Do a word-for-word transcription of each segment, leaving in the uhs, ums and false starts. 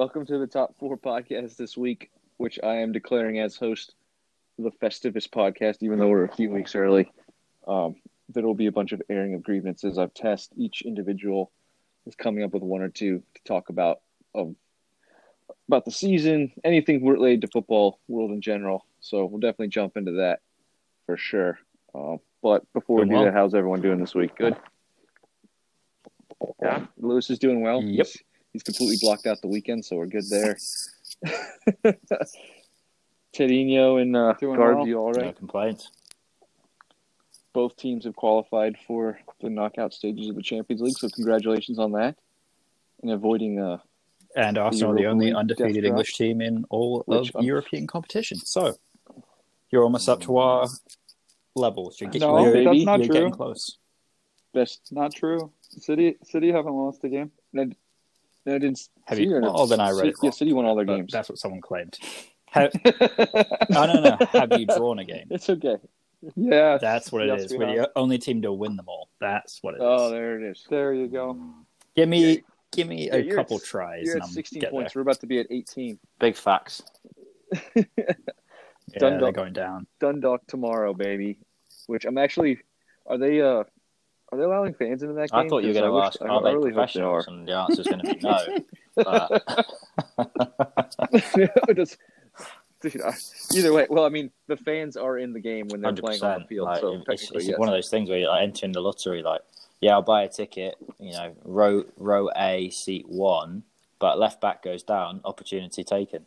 welcome to the Top Four podcast this week, which I am declaring as host of the Festivus podcast, even though we're a few weeks early. Um, there will be a bunch of airing of grievances. I've tasked each individual is coming up with one or two to talk about um, about the season, anything related to football world in general. So we'll definitely jump into that for sure. Uh, but before doing we do well. that, how's everyone doing this week? Good? Yeah. Lewis is doing well. Yep. He's, he's completely blocked out the weekend, so we're good there. Tedinho and uh, Garb, you all right? No complaints. Both teams have qualified for the knockout stages of the Champions League, so congratulations on that. And avoiding... Uh, and Arsenal are the only undefeated English team in all of European competition. So, you're almost up to our level. You're getting, no, you're, that's not you're true. Getting close. That's not true. City City haven't lost a game. No, no didn't. Have you? Or, oh, then I read it wrong. Yeah, City won all their games. That's what someone claimed. Have, no, no, no. Have you drawn a game? It's okay. Yeah, that's what it yes, is. We We're the only team to win them all. That's what it oh, is. Oh, there it is. There you go. Give me, yeah. give me yeah, a couple at, tries. You're and at sixteen points. There. We're about to be at eighteen. Big facts. yeah, Dundalk, they're going down. Dundalk tomorrow, baby. Which I'm actually. Are they? Uh, are they allowing fans into that game? I thought you were going to ask. Are they really professionals? And the answer is going to be no. But... Just, Dude, either way, well, I mean, the fans are in the game when they're playing on the field. Like, so it's it's yes. one of those things where you're like entering the lottery. Like, yeah, I'll buy a ticket. You know, row row A, seat one, but left back goes down. Opportunity taken.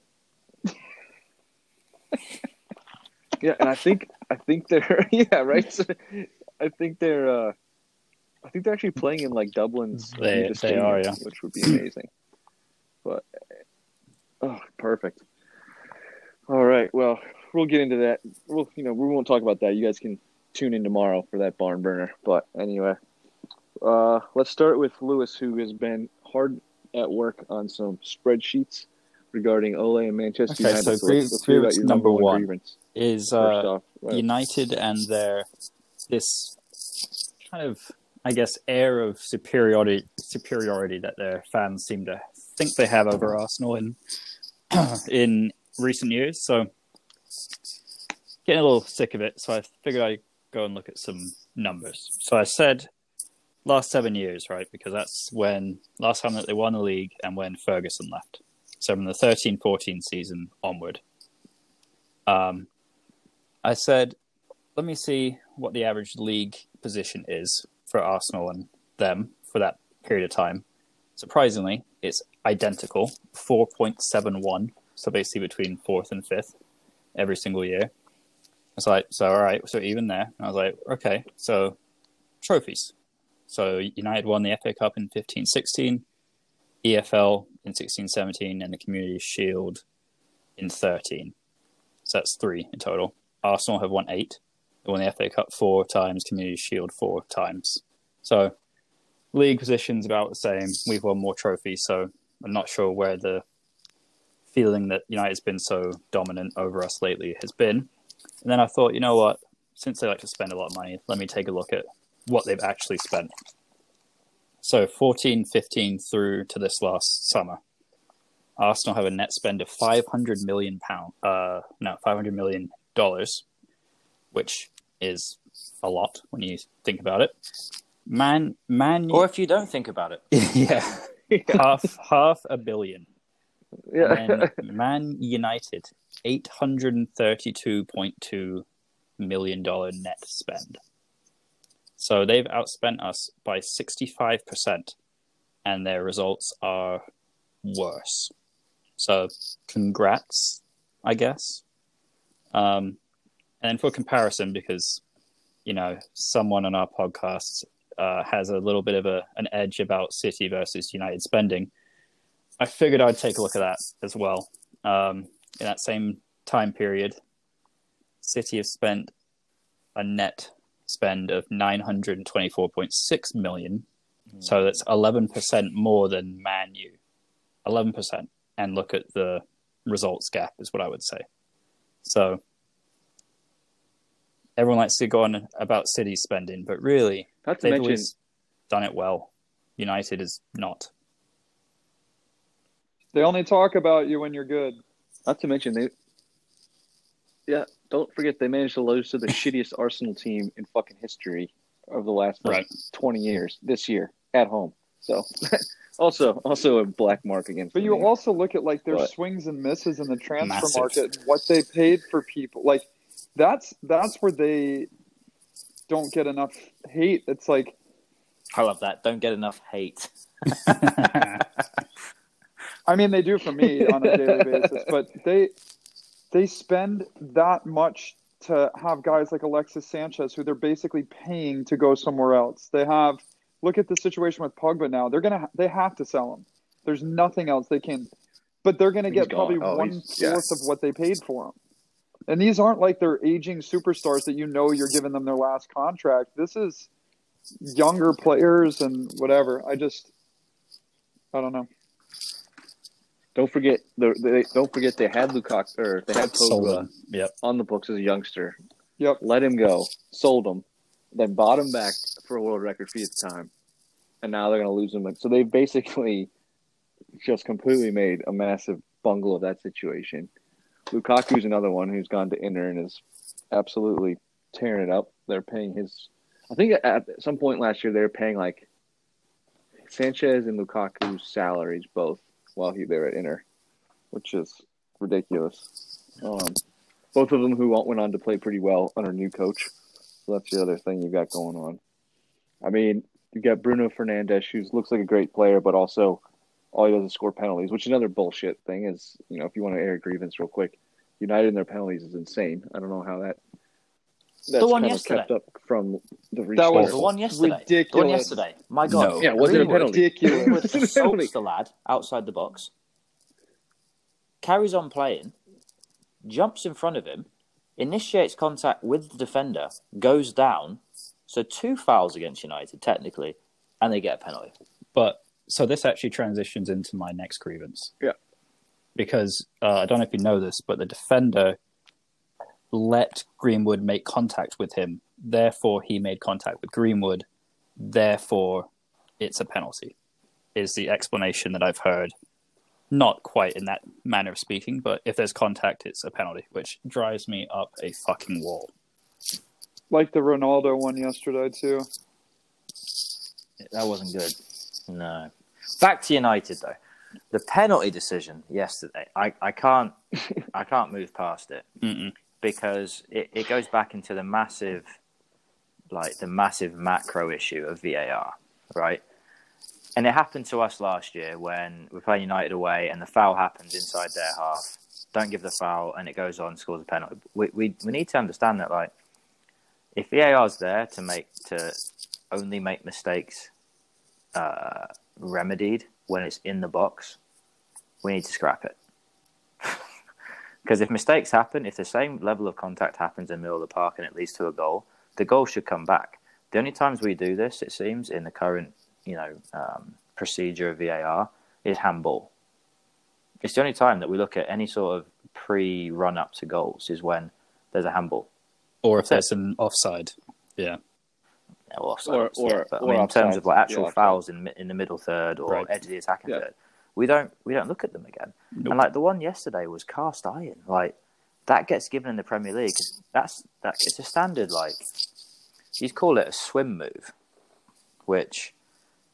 yeah, and I think I think they're yeah right. So I think they're uh, I think they're actually playing in like Dublin's. They, they are, yeah, which would be amazing. But oh, perfect. All right, well, we'll get into that. We'll, you know, we won't talk about that. You guys can tune in tomorrow for that barn burner. But anyway, uh, let's start with Lewis, who has been hard at work on some spreadsheets regarding Ole and Manchester okay, United. Okay, so let's, let's grievance your number, number one grievance. is uh, off, right. United and their this kind of, I guess, air of superiority superiority that their fans seem to think they have over Arsenal in in. recent years, so getting a little sick of it, so I figured I'd go and look at some numbers. So I said last seven years, right, because that's when last time that they won the league and when Ferguson left. So from the thirteen fourteen season onward. Um, I said, let me see what the average league position is for Arsenal and them for that period of time. Surprisingly, it's identical, four point seven one. So basically between fourth and fifth every single year. It's like, so all right, so even there. And I was like, okay, so trophies. So United won the F A Cup in fifteen sixteen, E F L in sixteen seventeen, and the Community Shield in thirteen. So that's three in total. Arsenal have won eight. They won the F A Cup four times, Community Shield four times. So league position's about the same. We've won more trophies, so I'm not sure where the feeling that United's been so dominant over us lately has been. And then I thought, you know what? Since they like to spend a lot of money, let me take a look at what they've actually spent. So fourteen fifteen through to this last summer, Arsenal have a net spend of five hundred million pounds, uh, no, five hundred million dollars, which is a lot when you think about it. Man, man, Or if you don't think about it. yeah. half, half a billion. Yeah. And Man United, eight hundred thirty-two point two million dollars net spend. So they've outspent us by sixty-five percent, and their results are worse. So congrats, I guess. Um, and for comparison, because, you know, someone on our podcast uh, has a little bit of a, an edge about City versus United spending, I figured I'd take a look at that as well. Um, in that same time period, City have spent a net spend of nine hundred twenty-four point six million dollars. Mm. So that's eleven percent more than Man U. eleven percent. And look at the results gap is what I would say. So everyone likes to go on about City spending, but really, Not to they've mention... always done it well. United is not. They only talk about you when you're good. Not to mention, they... Yeah, don't forget they managed to lose to the shittiest Arsenal team in fucking history of the last right. twenty years this year at home. So, also also a black mark against. But you me. also look at like their but, swings and misses in the transfer massive. market, what they paid for people. Like that's that's where they don't get enough hate. It's like I love that. Don't get enough hate. I mean, they do for me on a daily basis, but they they spend that much to have guys like Alexis Sanchez, who they're basically paying to go somewhere else. They have. Look at the situation with Pogba now. They're gonna. They have to sell him. There's nothing else they can. But they're gonna get probably oh, one fourth yeah. of what they paid for him. And these aren't like their aging superstars that you know you're giving them their last contract. This is younger players and whatever. I just, I don't know. Don't forget the. They, don't forget they had Lukaku or they had Pogba yep. on the books as a youngster. Yep. Let him go. Sold him. Then bought him back for a world record fee at the time, and now they're going to lose him. So they basically just completely made a massive bungle of that situation. Lukaku's another one who's gone to Inter and is absolutely tearing it up. They're paying his – I think at some point last year they were paying like Sanchez and Lukaku's salaries both while he they were at Inter, which is ridiculous. Um, both of them who went on to play pretty well under new coach. So that's the other thing you've got going on. I mean, you've got Bruno Fernandes, who looks like a great player, but also all he does is score penalties, which is another bullshit thing is, you know, if you want to air a grievance real quick, United and their penalties is insane. I don't know how that that's the one kind yesterday. of kept up from the recent. That was the one yesterday. Ridiculous. The one yesterday. My God. No. Yeah, was it a penalty? Ridiculous. Greenwood assaults the lad outside the box, carries on playing, jumps in front of him, initiates contact with the defender, goes down, so two fouls against United, technically, and they get a penalty. But, so this actually transitions into my next grievance. Yeah. Because, uh, I don't know if you know this, but the defender let Greenwood make contact with him, therefore he made contact with Greenwood, therefore it's a penalty, is the explanation that I've heard. Not quite in that manner of speaking, but if there's contact, it's a penalty, which drives me up a fucking wall. Like the Ronaldo one yesterday, too. That wasn't good. No. Back to United, though. The penalty decision yesterday, I, I can't I can't move past it. Mm-mm. Because it, it goes back into the massive, like, the massive macro issue of V A R, right? And it happened to us last year when we played United away and the foul happens inside their half. Don't give the foul and it goes on, scores a penalty. We we, we need to understand that, like, if V A R's there to make to only make mistakes uh, remedied when it's in the box, we need to scrap it. Because if mistakes happen, if the same level of contact happens in the middle of the park and it leads to a goal, the goal should come back. The only times we do this, it seems, in the current you know, um, procedure of V A R is handball. It's the only time that we look at any sort of pre-run-up to goals is when there's a handball. Or if there's an offside, yeah. yeah well, offside, or or, yeah, but, or I mean, in terms of like actual yeah, fouls in in the middle third or right. edge of the attacking yeah. third, we don't we don't look at them again. Nope. And like the one yesterday was cast iron. Like that gets given in the Premier League. Cause that's that. It's a standard. Like you'd call it a swim move, which.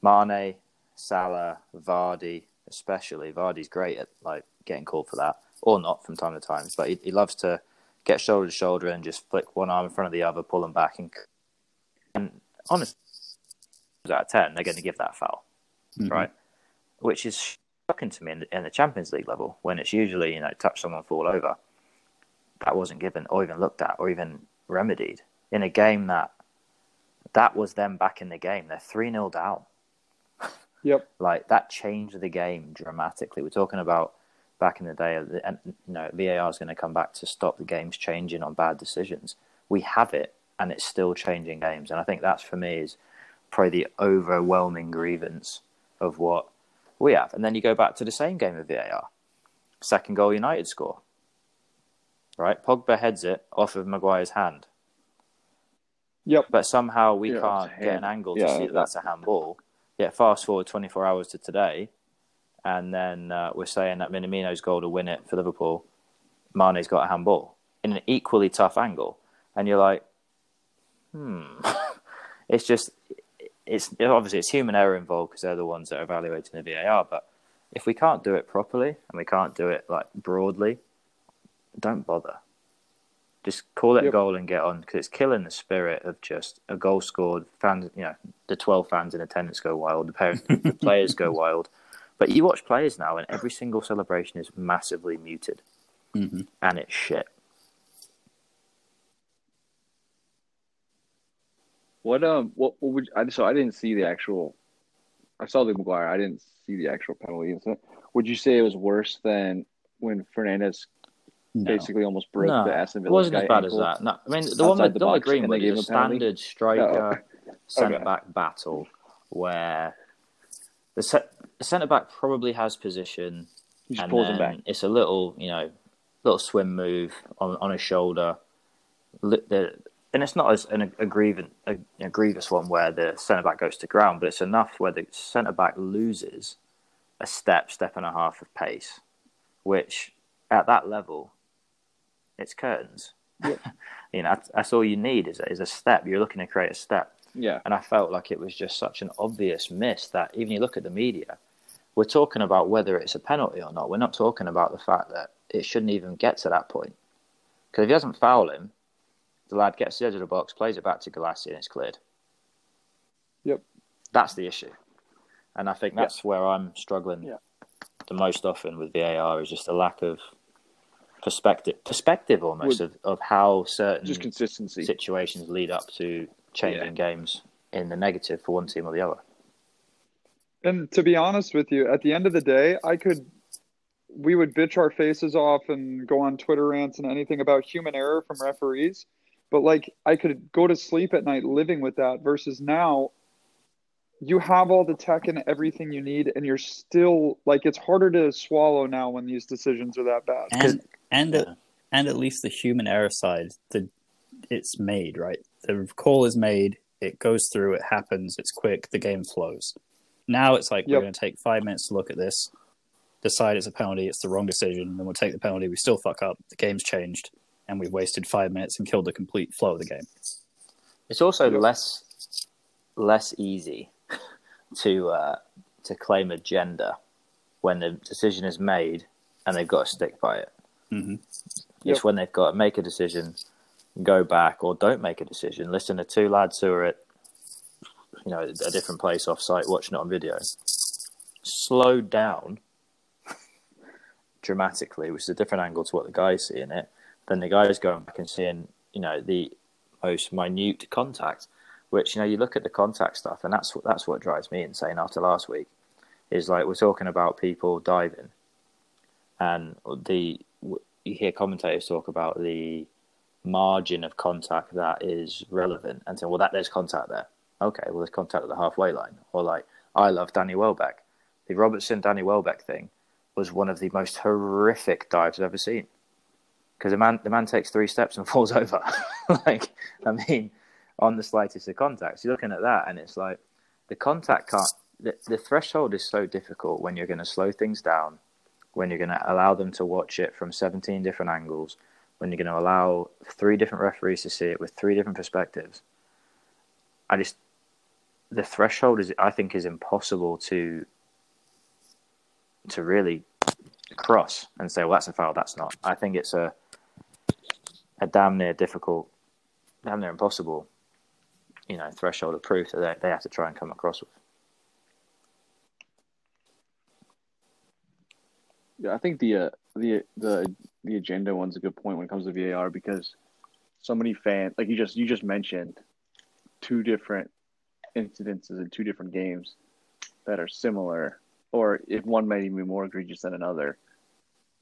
Mane, Salah, Vardy, especially. Vardy's great at like getting called for that, or not from time to time. But he, he loves to get shoulder to shoulder and just flick one arm in front of the other, pull them back. And, and honestly, out of ten, they're going to give that foul, mm-hmm. right? Which is shocking to me in the, in the Champions League level when it's usually, you know, touch someone, fall over. That wasn't given or even looked at or even remedied in a game that that was them back in the game. They're three nil down. Yep. Like that changed the game dramatically. We're talking about back in the day, and you know, V A R is going to come back to stop the games changing on bad decisions. We have it, and it's still changing games. And I think that's for me is probably the overwhelming grievance of what we have. And then you go back to the same game of V A R, second goal United score. Right, Pogba heads it off of Maguire's hand. Yep. But somehow we yeah, can't get an angle to yeah, see that that's a handball. Yeah, fast forward twenty-four hours to today, and then uh, we're saying that Minamino's goal to win it for Liverpool, Mane's got a handball in an equally tough angle. And you're like, hmm. It's just, it's obviously it's human error involved because they're the ones that are evaluating the V A R. But if we can't do it properly and we can't do it like broadly, don't bother. Just call it yep. a goal and get on, because it's killing the spirit of just a goal scored. Fans, you know, the twelve fans in attendance go wild. The parents, the players go wild. But you watch players now, and every single celebration is massively muted, mm-hmm. and it's shit. What um what, what would I so I didn't see the actual. I saw the Maguire. I didn't see the actual penalty incident. Would you say it was worse than when Fernandez no. basically almost broke no, the Aston Villa? It wasn't as bad as that. No, I mean the one with the, the one Greenwood is a standard striker no. centre okay. back battle where the se- centre back probably has position, just and then back. It's a little you know little swim move on on his shoulder. The, And it's not as an, a, grievant, a, a grievous one where the centre-back goes to ground, but it's enough where the centre-back loses a step, step and a half of pace, which at that level, it's curtains. Yeah. you know, that's, that's all you need is, is a step. You're looking to create a step. Yeah. And I felt like it was just such an obvious miss that even you look at the media, we're talking about whether it's a penalty or not. We're not talking about the fact that it shouldn't even get to that point. Because if he doesn't foul him, the lad gets to the edge of the box, plays it back to Galassi, and it's cleared. Yep. That's the issue. And I think that's yep. where I'm struggling yep. the most often with V A R is just a lack of perspective, perspective almost, with, of, of how certain just consistency. situations lead up to changing yeah. games in the negative for one team or the other. And to be honest with you, at the end of the day, I could... we would bitch our faces off and go on Twitter rants and anything about human error from referees. But, like, I could go to sleep at night living with that versus now you have all the tech and everything you need and you're still, like, it's harder to swallow now when these decisions are that bad. And and, yeah. at, and at least the human error side, the it's made, right? The call is made, it goes through, it happens, it's quick, the game flows. Now it's like, yep. we're going to take five minutes to look at this, decide it's a penalty, it's the wrong decision, then we'll take the penalty, we still fuck up, the game's changed. And we've wasted five minutes and killed the complete flow of the game. It's also less less easy to uh, to claim a gender when the decision is made and they've got to stick by it. Mm-hmm. It's yep. when they've got to make a decision, go back, or don't make a decision. Listen to two lads who are at you know a different place off-site watching it on video. Slow down dramatically, which is a different angle to what the guys see in it. Then the guy is going back and seeing, you know, the most minute contact, which, you know, you look at the contact stuff, and that's what that's what drives me insane after last week, is like we're talking about people diving, and the you hear commentators talk about the margin of contact that is relevant, and saying, well, that there's contact there, okay, well, there's contact at the halfway line, or like I love Danny Welbeck, the Robertson Danny Welbeck thing was one of the most horrific dives I've ever seen. Because the man, the man takes three steps and falls over. like, I mean, on the slightest of contacts. You're looking at that, and it's like the contact can't. The, the threshold is so difficult when you're going to slow things down, when you're going to allow them to watch it from seventeen different angles, when you're going to allow three different referees to see it with three different perspectives. I just the threshold is, I think, is impossible to to really cross and say, well, that's a foul, that's not. I think it's a. A damn near difficult, damn near impossible, you know, threshold of proof that they, they have to try and come across with. Yeah, I think the uh, the the the agenda one's a good point when it comes to V A R, because so many fans, like you just you just mentioned, two different incidences in two different games that are similar, or if one might even be more egregious than another,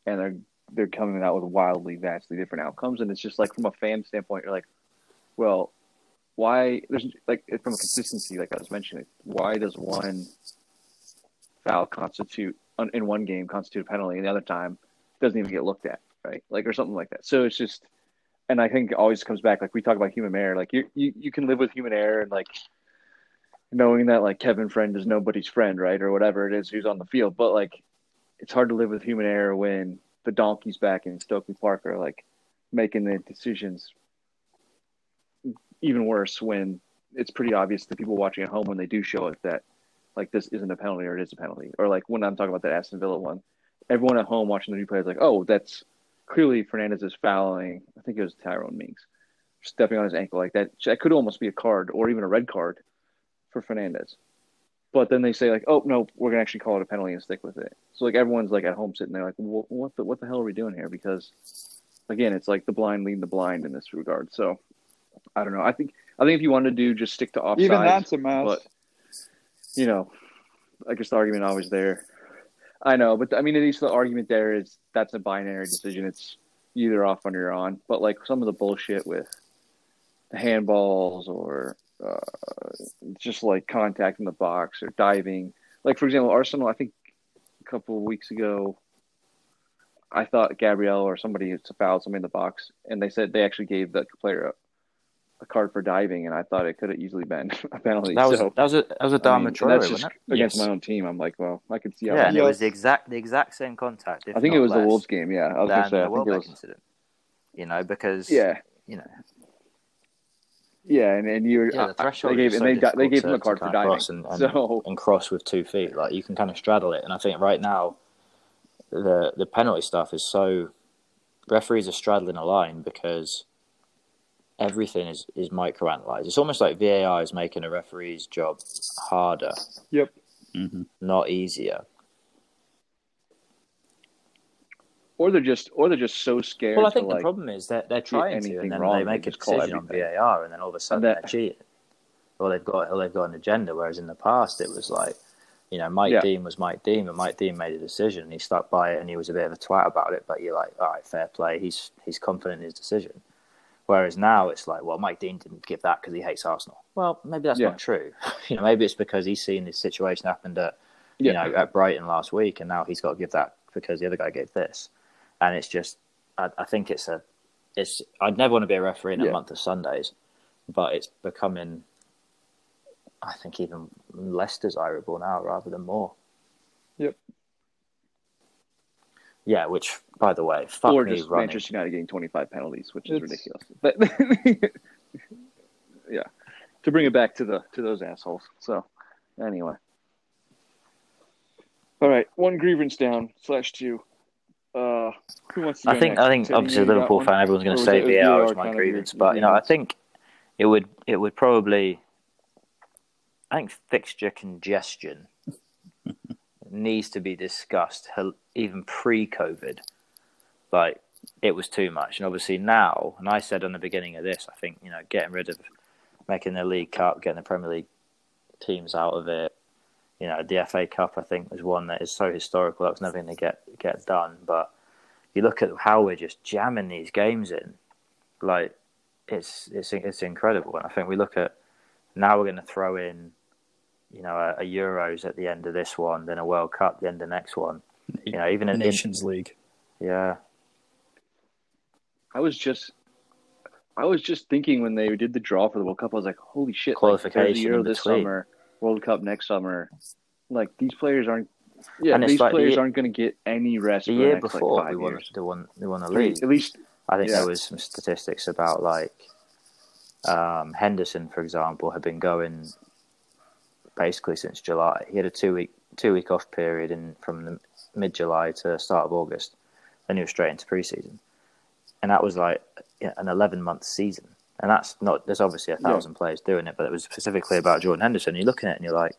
and they're. they're coming out with wildly, vastly different outcomes. And it's just like, from a fan standpoint, you're like, well, why there's like from a consistency, like I was mentioning, why does one foul constitute in one game, constitute a penalty, and the other time doesn't even get looked at. Right. Like, or something like that. So it's just, and I think it always comes back. Like we talk about human error, like you, you, you can live with human error and like knowing that like Kevin Friend is nobody's friend, right. Or whatever it is, who's on the field. But like, it's hard to live with human error when the donkeys back in Stokely Park are like making the decisions even worse when it's pretty obvious to people watching at home when they do show it that like this isn't a penalty or it is a penalty. Or like when I'm talking about that Aston Villa one, everyone at home watching the replay is like, oh, that's clearly Fernandez is fouling. I think it was Tyrone Mings stepping on his ankle like that. That could almost be a card or even a red card for Fernandez. But then they say like, oh, no, we're going to actually call it a penalty and stick with it. So like everyone's like at home sitting there like, what the, what the hell are we doing here? Because again, it's like the blind leading the blind in this regard. So I don't know. I think I think if you wanted to do just stick to offside. Even that's a mess. But, you know, I guess the argument always there. I know, but I mean, at least the argument there is that's a binary decision. It's either off or you're on. But like some of the bullshit with the handballs or uh, just like contact in the box or diving. Like, for example, Arsenal, I think a couple of weeks ago, I thought Gabriel or somebody fouled somebody in the box, and they said they actually gave the player a, a card for diving, and I thought it could have easily been a penalty. That was so, that was a that was a Dom Traore, I mean, wasn't it? Against yes. my own team, I'm like, well, I could see. How yeah, and it was the exact the exact same contact. I think it was the Wolves game. Yeah, I was going to say I think it was incident. You know, because yeah, you know, yeah, and and you yeah, the threshold they gave so and they got they gave him a card for diving cross and, and, so... and cross with two feet. Like you can kind of straddle it, and I think right now. The the penalty stuff is so referees are straddling a line because everything is, is microanalyzed. It's almost like V A R is making a referee's job harder. Yep. Mm-hmm. Not easier. Or they're just or they're just so scared. Well, I think to, the like, problem is that they're trying to, and then wrong, they make they a decision on V A R, and then all of a sudden that... they're cheating. Or they've got or they've got an agenda. Whereas in the past, it was like. You know, Mike yeah. Dean was Mike Dean, and Mike Dean made a decision, and he stuck by it, and he was a bit of a twat about it. But you're like, all right, fair play. He's he's confident in his decision. Whereas now it's like, well, Mike Dean didn't give that because he hates Arsenal. Well, maybe that's yeah. not true. You know, maybe it's because he's seen this situation happened at you yeah. know at Brighton last week, and now he's got to give that because the other guy gave this. And it's just, I, I think it's a, it's. I'd never want to be a referee in yeah. a month of Sundays, but it's becoming. I think even less desirable now rather than more. Yep. Yeah, which, by the way, fuck or me just running. Manchester United getting twenty-five penalties, which it's... is ridiculous. But yeah, to bring it back to the to those assholes. So, anyway. All right, one grievance down slash two. Uh, who wants to? I think next? I think obviously a Liverpool fan, everyone's going to say V A R is my grievance, but you know, I think it would it would probably. I think fixture congestion needs to be discussed even pre-COVID. Like, it was too much. And obviously now, and I said on the beginning of this, I think, you know, getting rid of making the League Cup, getting the Premier League teams out of it, you know, the F A Cup, I think, was one that is so historical. That was never going to get, get done. But you look at how we're just jamming these games in. Like, it's it's it's incredible. And I think we look at, now we're going to throw in, you know, a, a Euros at the end of this one, then a World Cup at the end of the next one. You know, even in Nations in, League. Yeah. I was just, I was just thinking when they did the draw for the World Cup, I was like, holy shit! Qualification like, the Euro this summer, World Cup next summer. Like these players aren't, yeah, and these like players the year, aren't going to get any rest. The year the next, before like, we won, they won, they won the league. At least, I think yeah. there was some statistics about like. Um, Henderson, for example, had been going basically since July. He had a two-week two-week off period in from the mid-July to start of August. Then he was straight into pre-season, and that was like an eleven-month season. And that's not. There's obviously a thousand yeah. players doing it, but it was specifically about Jordan Henderson. You're looking at it and you're like,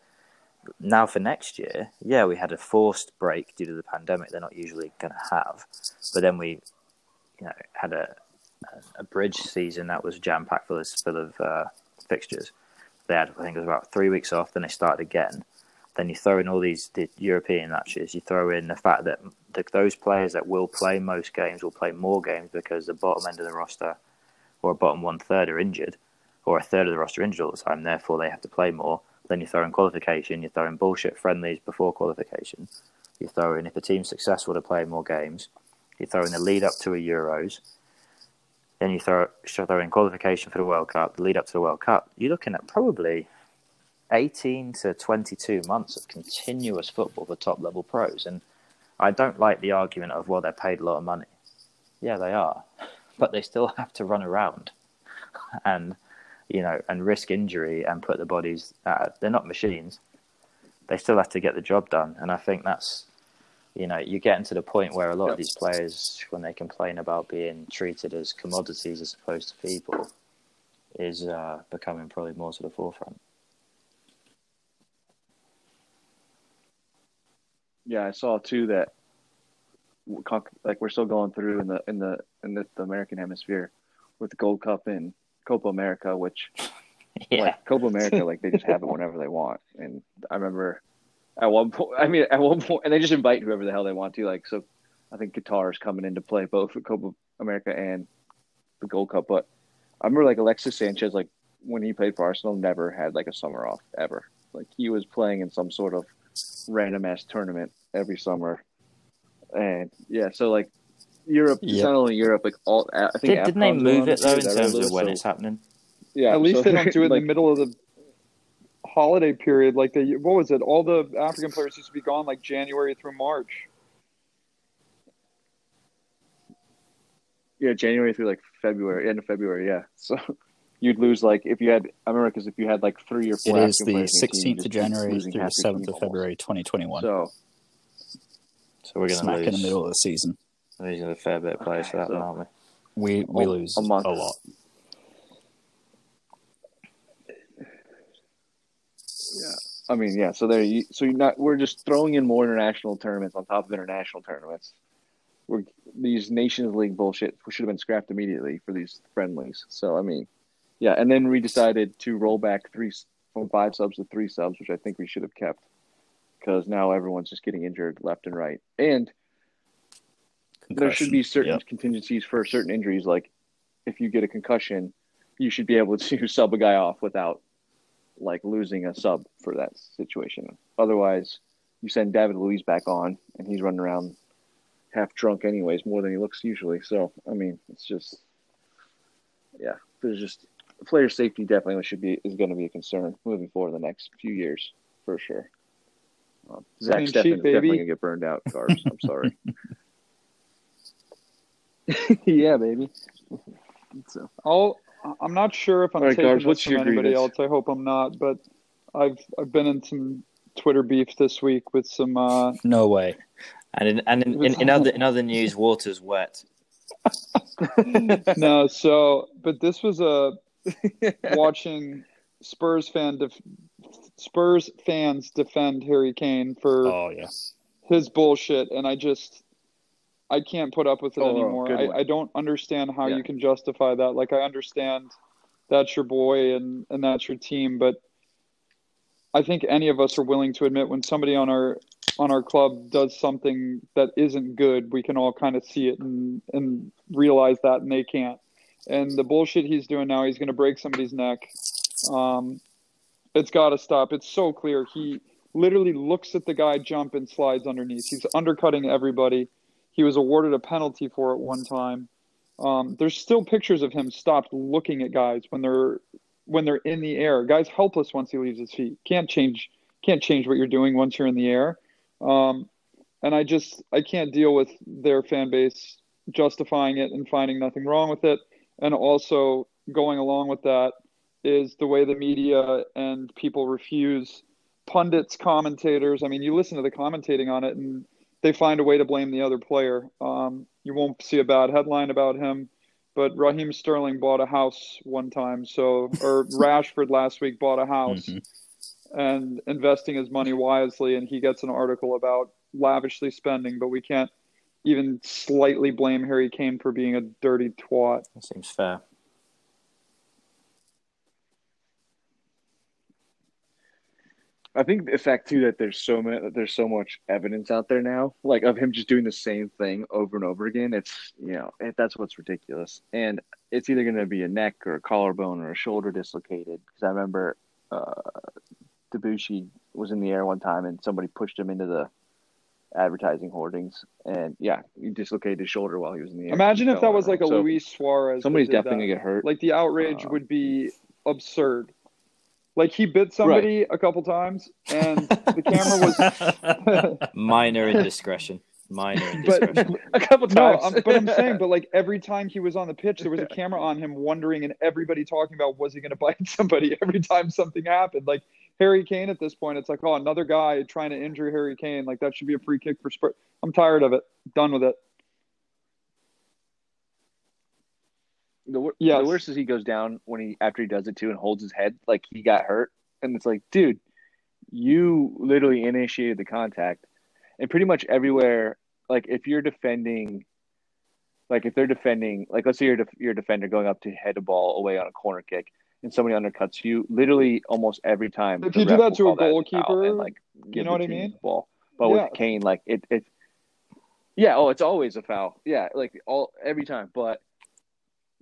now for next year, yeah, we had a forced break due to the pandemic. They're not usually going to have, but then we, you know, had a. a bridge season that was jam-packed full of, full of uh, fixtures. They had, I think it was about three weeks off, then they started again. Then you throw in all these the European matches, you throw in the fact that the, those players that will play most games will play more games because the bottom end of the roster or bottom one-third are injured, or a third of the roster injured all the time, therefore they have to play more. Then you throw in qualification, you throw in bullshit friendlies before qualification, you throw in if a team's successful to play more games, you throw in the lead-up to a Euros, then you throw, throw in qualification for the World Cup, the lead up to the World Cup, you're looking at probably eighteen to twenty-two months of continuous football for top-level pros. And I don't like the argument of, well, they're paid a lot of money. Yeah, they are, but they still have to run around and, you know, and risk injury and put the bodies, uh, they're not machines. They still have to get the job done. And I think that's, you know, you're getting to the point where a lot of these players, when they complain about being treated as commodities as opposed to people, is uh, becoming probably more to the forefront. Yeah, I saw too that, like, we're still going through in the in the in the, the American hemisphere with the Gold Cup and Copa America, which, yeah, like, Copa America, like, they just have it whenever they want. And I remember at one point, I mean, at one point, and they just invite whoever the hell they want to. Like, so, I think Qatar is coming into play both for Copa America and the Gold Cup. But I remember, like, Alexis Sanchez, like, when he played for Arsenal, never had like a summer off ever. Like, he was playing in some sort of random ass tournament every summer. And yeah, so like Europe, yeah. It's not only Europe, like all I think Did, didn't they move it though in terms of when so, it's happening? Yeah, at least so, they don't do it like, in the middle of the holiday period. Like the what was it? All the African players used to be gone like January through March. Yeah, January through like February, end of February. Yeah, so you'd lose like if you had. I remember because if you had like three or four. It is the sixteenth of January through the seventh of February, twenty twenty one. So. So we're going to lose in the middle of the season. We're losing a fair bit of players for that, so, aren't we? We we oh, lose a, month. a lot. Yeah, I mean, yeah. So there, you, so you're not. We're just throwing in more international tournaments on top of international tournaments. We're these Nations League bullshit should have been scrapped immediately for these friendlies. So I mean, yeah. And then we decided to roll back three from five subs to three subs, which I think we should have kept. Because now everyone's just getting injured left and right. And there should be certain yep. contingencies for certain injuries. Like, if you get a concussion, you should be able to sub a guy off without, like, losing a sub for that situation. Otherwise, you send David Luiz back on, and he's running around half drunk anyways, more than he looks usually. So, I mean, it's just, yeah, there's just player safety definitely should be is going to be a concern moving forward the next few years for sure. Um, Zach Steffen is definitely going to get burned out, Garbs. I'm sorry. yeah, baby. So. I'll, I'm not sure if I'm right, taking Garbs, this from anybody else. I hope I'm not, but I've I've been in some Twitter beef this week with some... Uh... No way. And in, and in, in, in, other, in other news, water's wet. no, so... But this was a... watching Spurs fan... Def- Spurs fans defend Harry Kane for oh, yeah. his bullshit, and I just I can't put up with it oh, anymore. I, I don't understand how yeah. you can justify that. Like, I understand that's your boy and, and that's your team, but I think any of us are willing to admit when somebody on our on our club does something that isn't good, we can all kind of see it and, and realize that, and they can't. And the bullshit he's doing now, he's going to break somebody's neck. Um It's got to stop. It's so clear. He literally looks at the guy jump and slides underneath. He's undercutting everybody. He was awarded a penalty for it one time. Um, there's still pictures of him stopped looking at guys when they're when they're in the air. Guy's helpless once he leaves his feet. Can't change. Can't change what you're doing once you're in the air. Um, and I just I can't deal with their fan base justifying it and finding nothing wrong with it. And also going along with that. Is the way the media and people refuse pundits, commentators. I mean, you listen to the commentating on it and they find a way to blame the other player. Um, you won't see a bad headline about him, but Raheem Sterling bought a house one time. So, or Rashford last week bought a house mm-hmm. and investing his money wisely. And he gets an article about lavishly spending, but we can't even slightly blame Harry Kane for being a dirty twat. That seems fair. I think the fact too that there's so many, that there's so much evidence out there now, like of him just doing the same thing over and over again. It's you know it, that's what's ridiculous, and it's either going to be a neck or a collarbone or a shoulder dislocated. Because I remember uh, Debuchy was in the air one time and somebody pushed him into the advertising hoardings, and yeah, he dislocated his shoulder while he was in the air. Imagine if that was like a so Luis Suarez. Somebody's definitely going to get hurt. Like the outrage uh, would be absurd. Like, he bit somebody right. a couple times, and the camera was... Minor indiscretion. minor indiscretion. But a couple times. No, I'm, but I'm saying, but like every time he was on the pitch, there was a camera on him wondering, and everybody talking about, was he going to bite somebody every time something happened? Like Harry Kane at this point, it's like, oh, another guy trying to injure Harry Kane. Like that should be a free kick for Spurs. I'm tired of it. Done with it. The, yes. The worst is he goes down when he after he does it too and holds his head like he got hurt. And it's like, dude, you literally initiated the contact. And pretty much everywhere, like if you're defending, like if they're defending, like let's say you're, def- you're a defender going up to head a ball away on a corner kick and somebody undercuts you, literally almost every time. If you do that to a goalkeeper, and, like, you know what I mean? The ball. But yeah. With Kane, like it, it, yeah, oh, it's always a foul. Yeah, like all every time. But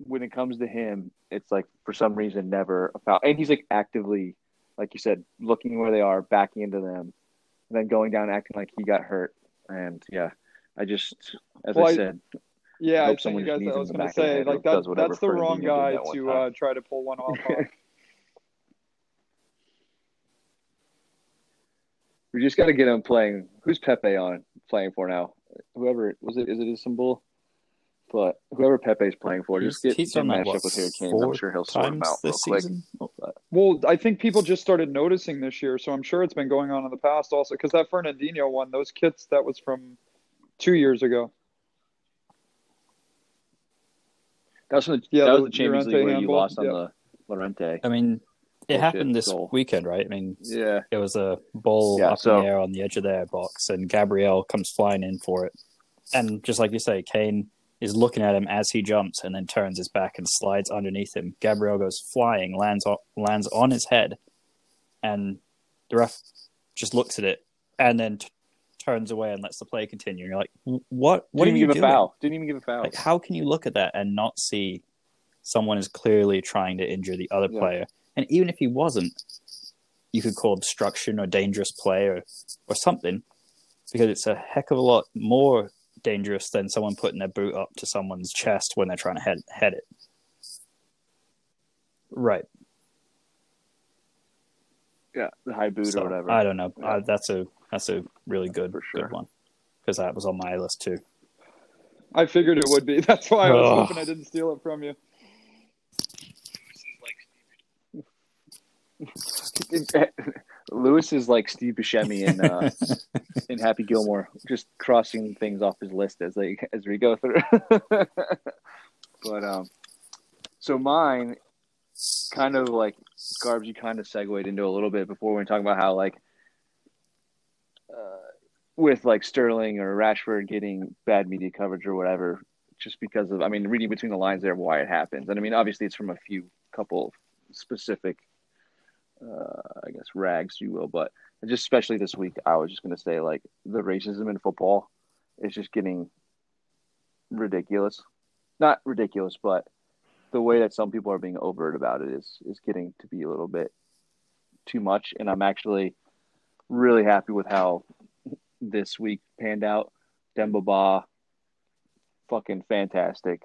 when it comes to him, it's like for some reason never a foul, and he's like actively, like you said, looking where they are, backing into them, and then going down acting like he got hurt. And yeah, I just as well, I, I said, yeah, I, I think you guys. I was going to say like that, that's the wrong guy that to uh, try to pull one off. on. We just got to get him playing. Who's Pepe on playing for now? Whoever was it? Is it Istanbul? But whoever Pepe's playing for, he's, just get he's done matched up with Harry Kane. I'm sure he'll sort him out real quick. Well, I think people just started noticing this year, so I'm sure it's been going on in the past also. Because that Fernandinho one, those kits, that was from two years ago. That's the, yeah, that was the Champions Llorente League where handball. You lost on yeah. the Llorente. I mean, it Bullshit happened this goal. weekend, right? I mean, yeah. It was a ball yeah, up so. in the air on the edge of their box, and Gabriel comes flying in for it. And just like you say, Kane is looking at him as he jumps and then turns his back and slides underneath him. Gabriel goes flying, lands on, lands on his head, and the ref just looks at it and then t- turns away and lets the play continue. And you're like, what? What didn't even give a foul. Didn't even give a foul. Like, how can you look at that and not see someone is clearly trying to injure the other yeah. player? And even if he wasn't, you could call obstruction or dangerous play or, or something, because it's a heck of a lot more dangerous than someone putting their boot up to someone's chest when they're trying to head head it. Right. Yeah, the high boot so, or whatever. I don't know. Yeah. I, that's a that's a really good, For sure. good one, because that was on my list too. I figured it would be. That's why I was Ugh. hoping I didn't steal it from you. Lewis is like Steve Buscemi in uh, in Happy Gilmore, just crossing things off his list as they as we go through. But um, so mine, kind of like Garbs, you kind of segued into a little bit before when we talk about how like uh, with like Sterling or Rashford getting bad media coverage or whatever, just because of I mean reading between the lines there why it happens, and I mean obviously it's from a few couple specific. Uh, I guess rags, you will, but just especially this week, I was just going to say like the racism in football is just getting ridiculous. Not ridiculous, but the way that some people are being overt about it is is getting to be a little bit too much. And I'm actually really happy with how this week panned out. Demba Ba, fucking fantastic.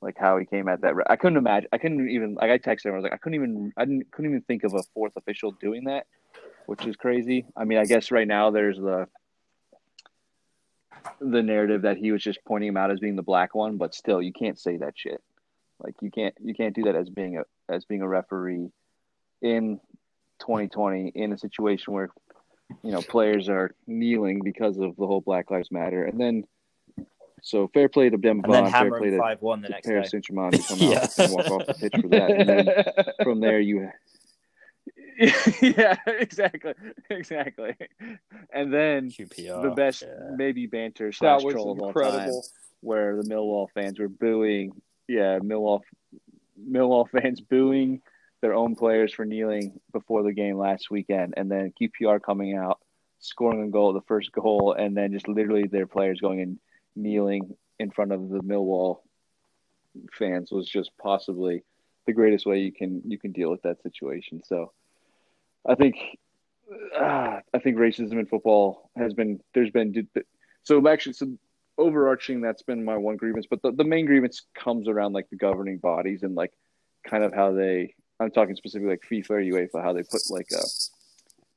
Like how he came at that. I couldn't imagine. I couldn't even, like I texted him. I was like, I couldn't even, I didn't, couldn't even think of a fourth official doing that, which is crazy. I mean, I guess right now there's the, the narrative that he was just pointing him out as being the black one, but still you can't say that shit. Like you can't, you can't do that as being a, as being a referee in twenty twenty in a situation where, you know, players are kneeling because of the whole Black Lives Matter. And then, So fair play to Demba Ba, fair play to Paris Saint-Germain to come yeah. out and walk off the pitch for that. And then from there you Yeah, exactly. Exactly. And then Q P R, the best yeah. maybe banter slash troll of all time where the Millwall fans were booing. Yeah, Millwall Millwall fans booing their own players for kneeling before the game last weekend, and then Q P R coming out, scoring a goal, the first goal, and then just literally their players going in kneeling in front of the Millwall fans was just possibly the greatest way you can you can deal with that situation. So I think uh, I think racism in football has been there's been so actually so overarching that's been my one grievance, but the, the main grievance comes around like the governing bodies and like kind of how they I'm talking specifically like FIFA or UEFA, how they put like a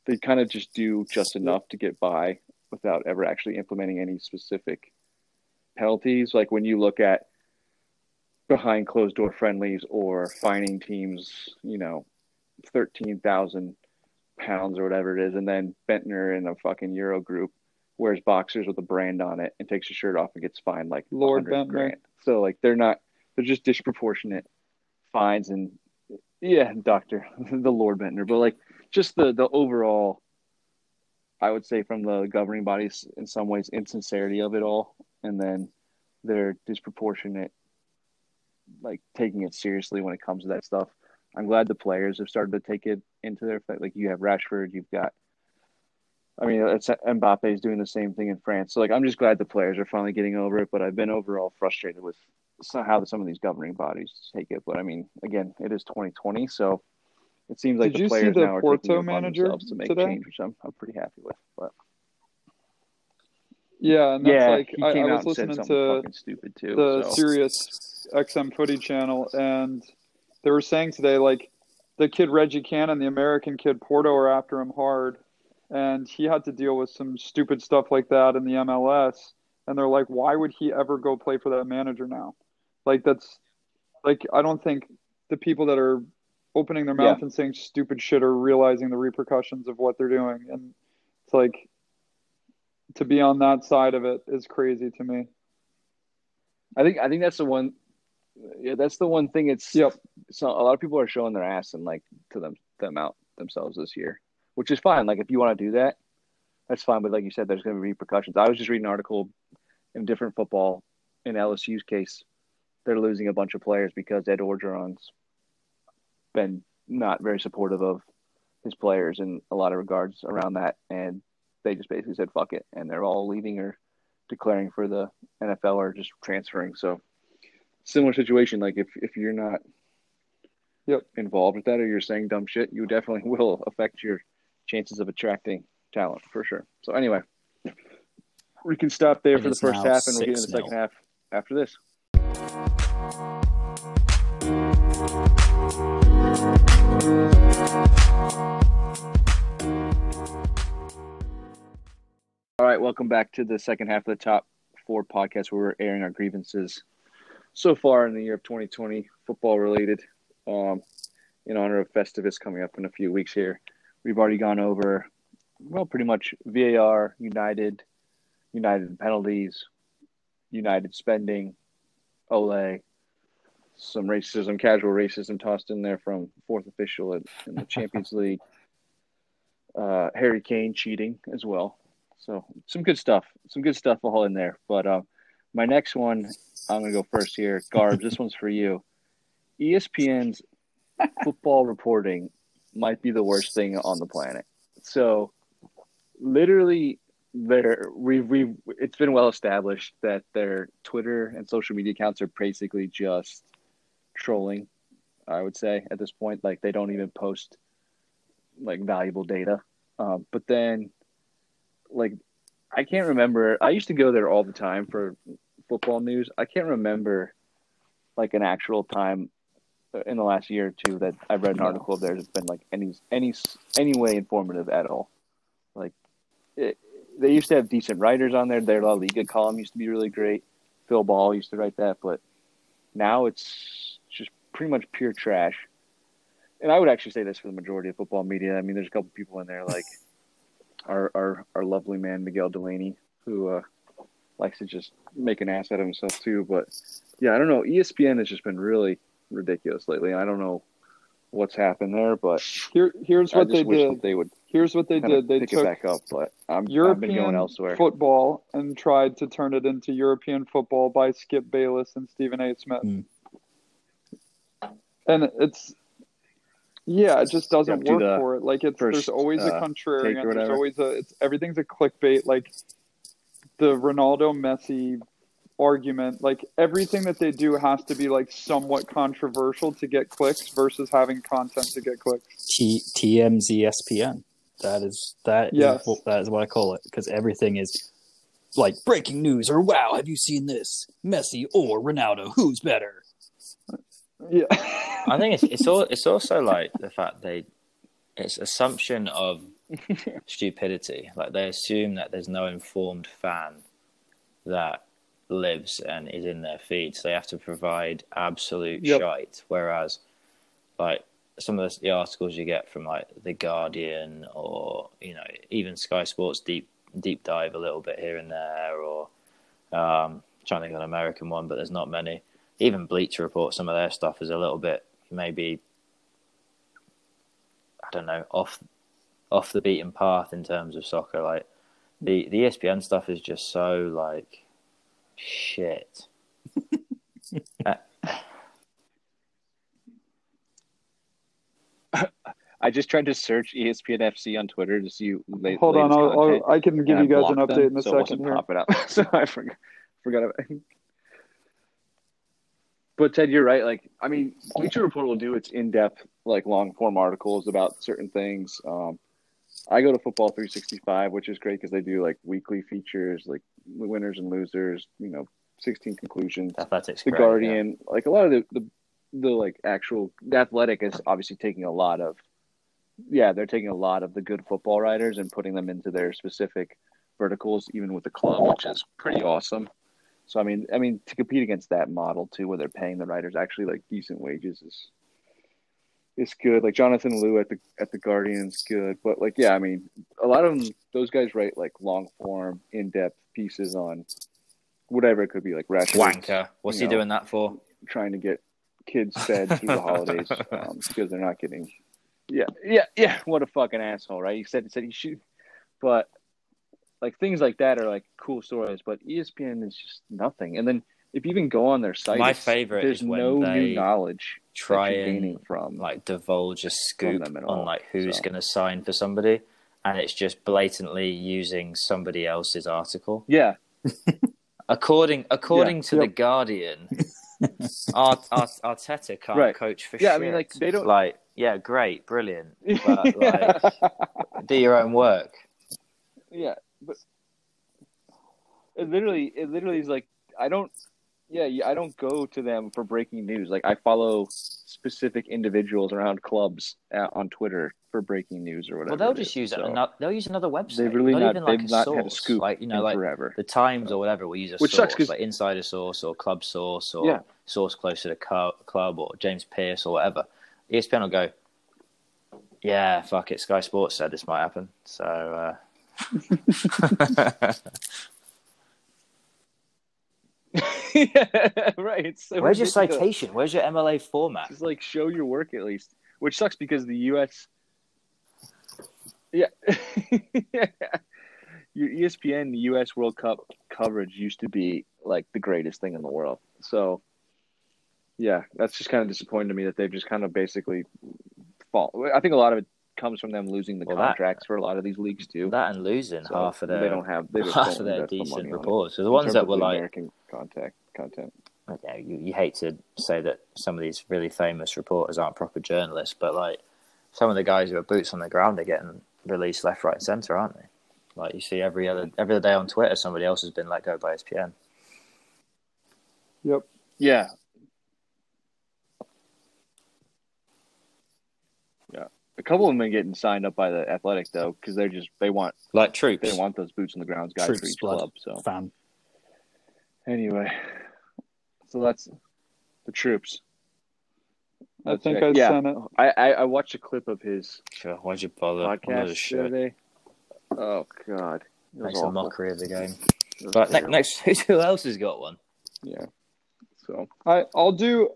they kind of just do just enough to get by without ever actually implementing any specific penalties. Like when you look at behind closed door friendlies or fining teams, you know, thirteen thousand pounds or whatever it is, and then Bentner in a fucking Euro group wears boxers with a brand on it and takes his shirt off and gets fined like Lord Bentner. So like they're not, they're just disproportionate fines and yeah, Doctor, the Lord Bentner, but like just the the overall, I would say from the governing bodies in some ways, insincerity of it all, and then their disproportionate like taking it seriously when it comes to that stuff. I'm glad the players have started to take it into their effect. Like you have Rashford, you've got, I mean, it's, Mbappe is doing the same thing in France. So like, I'm just glad the players are finally getting over it, but I've been overall frustrated with how some of these governing bodies take it. But I mean, again, it is twenty twenty. So it seems like Did the players the now Porto are taking it upon themselves to make today? change, which I'm, I'm pretty happy with. But yeah, and that's yeah, like, he came I, out I was and listening said something to fucking stupid too, the so. Sirius X M Footy channel, and they were saying today, like, the kid Reggie Cannon, the American kid, Porto are after him hard, and he had to deal with some stupid stuff like that in the M L S, and they're like, why would he ever go play for that manager now? Like, that's, like, I don't think the people that are opening their mouth yeah. and saying stupid shit are realizing the repercussions of what they're doing, and it's like, to be on that side of it is crazy to me. I think I think that's the one. Yeah, that's the one thing. It's yep. So a lot of people are showing their ass and like to them them out themselves this year, which is fine. Like if you want to do that, that's fine. But like you said, there's going to be repercussions. I was just reading an article in Different Football in L S U's case. They're losing a bunch of players because Ed Orgeron's been not very supportive of his players in a lot of regards around that, and they just basically said, fuck it. And they're all leaving or declaring for the N F L or just transferring. So similar situation. Like if, if you're not yep. involved with that, or you're saying dumb shit, you definitely will affect your chances of attracting talent for sure. So anyway, we can stop there it for the first half and we'll get into the second half after this. All right, welcome back to the second half of the Top Four podcast, where we're airing our grievances so far in the year of twenty twenty, football-related, um, in honor of Festivus coming up in a few weeks here. We've already gone over, well, pretty much V A R, United, United penalties, United spending, Ole, some racism, casual racism tossed in there from fourth official in, in the Champions League, uh, Harry Kane cheating as well. So some good stuff, some good stuff all in there. But uh, my next one, I'm going to go first here. Garbs, this one's for you. E S P N's football reporting might be the worst thing on the planet. So literally, they're, we, we, it's been well established that their Twitter and social media accounts are basically just trolling, I would say, at this point. Like they don't even post like valuable data. Um, but then... Like, I can't remember. I used to go there all the time for football news. I can't remember, like, an actual time in the last year or two that I've read an article of theirs that's been, like, any any any way informative at all. Like, it, they used to have decent writers on there. Their La Liga column used to be really great. Phil Ball used to write that. But now it's just pretty much pure trash. And I would actually say this for the majority of football media. I mean, there's a couple people in there, like... Our, our our lovely man Miguel Delaney, who uh, likes to just make an ass out of himself too. But yeah, I don't know. E S P N has just been really ridiculous lately. I don't know what's happened there, but here here's what I just they wish did. That they would here's what they did. They pick took it back up, but I'm European I've been going elsewhere. Football and tried to turn it into European football by Skip Bayless and Stephen A. Smith, mm. and it's. Yeah, it just doesn't work the for it. Like it's first, there's always uh, a contrarian. There's always a it's everything's a clickbait. Like the Ronaldo Messi argument. Like everything that they do has to be like somewhat controversial to get clicks versus having content to get clicks. T- T M Z S P N. That is that. Yes. Is what, that is what I call it, because everything is like breaking news or wow, have you seen this? Messi or Ronaldo, who's better? Yeah. I think it's it's all, it's also like the fact they it's assumption of stupidity. Like, they assume that there's no informed fan that lives and is in their feed, so they have to provide absolute yep. shite. Whereas, like, some of the articles you get from, like, The Guardian or, you know, even Sky Sports deep deep dive a little bit here and there, or um, trying to think of an American one, but there's not many. Even Bleacher Report, some of their stuff is a little bit, maybe, I don't know, off off the beaten path in terms of soccer. Like, the, the E S P N stuff is just so, like, shit. uh, I just tried to search E S P N F C on Twitter to see. Late, Hold on, I'll, I'll, I can give you guys an update them, in a so second. Here. Pop it up. So I forgot, forgot about it. But Ted, you're right. Like, I mean, Bleacher Report will do its in-depth, like, long-form articles about certain things. Um, I go to Football three sixty-five, which is great because they do, like, weekly features, like winners and losers. You know, sixteen conclusions. Athletics, the Guardian, yeah. Like a lot of the, the the like actual the Athletic is obviously taking a lot of. Yeah, they're taking a lot of the good football writers and putting them into their specific verticals, even with the club, which is pretty awesome. So, I mean, I mean, to compete against that model, too, where they're paying the writers actually, like, decent wages is is good. Like, Jonathan Liu at the at the Guardian is good. But, like, yeah, I mean, a lot of them, those guys write, like, long-form, in-depth pieces on whatever it could be, like Rashford. Wanker. What's he know, doing that for? Trying to get kids fed through the holidays um, because they're not getting... Yeah, yeah, yeah. What a fucking asshole, right? He said he said he shoot, but like things like that are like cool stories. But E S P N is just nothing. And then if you even go on their site, my favorite there's is when no they new knowledge trying from like divulge a scoop on all, like who's so. going to sign for somebody, and it's just blatantly using somebody else's article. Yeah, according according yeah. to yep. The Guardian, Art, Art, Arteta can't right. coach for yeah, shit. Yeah, I mean, like they don't like. Yeah, great, brilliant. But, like, do your own work. Yeah, but it literally, it literally is like I don't. Yeah, I don't go to them for breaking news. Like I follow specific individuals around clubs at, on Twitter for breaking news or whatever. Well, they'll just is, use so. another. They'll use another website. They've really not. Even, like, they've not source. had a scoop. Like you know, in like forever. The Times so. or whatever will use a Which source, sucks like Insider Source or Club Source or yeah. Source Closer to co- Club or James Pearce or whatever. E S P N will go, yeah, fuck it, Sky Sports said this might happen. So, uh... yeah, right. It's so Where's ridiculous. Your citation? Where's your M L A format? Just, like, show your work, at least. Which sucks because the U S Yeah. yeah. Your E S P N, the U S World Cup coverage used to be, like, the greatest thing in the world. So... Yeah, that's just kind of disappointing to me that they've just kind of basically fall. I think a lot of it comes from them losing the well, contracts that, for a lot of these leagues too. That and losing so half of their they don't have they half of their decent reports. So the ones that were like American contact, content. Okay, you, you hate to say that some of these really famous reporters aren't proper journalists, but like some of the guys who are boots on the ground are getting released left, right, and centre, aren't they? Like you see every other every other day on Twitter, somebody else has been let go by E S P N. Yep. Yeah. A couple of them are getting signed up by the Athletic though, because they're just they want like troops. They want those boots on the ground guys troops, for each club. So fan. Anyway, so that's the troops. I that's think right. I yeah. sent it. I, I I watched a clip of his. Sure, why'd you bother? Podcast today. Oh God, it makes awful. a mockery of the game. But ne- next, who else has got one? Yeah. So I I'll do.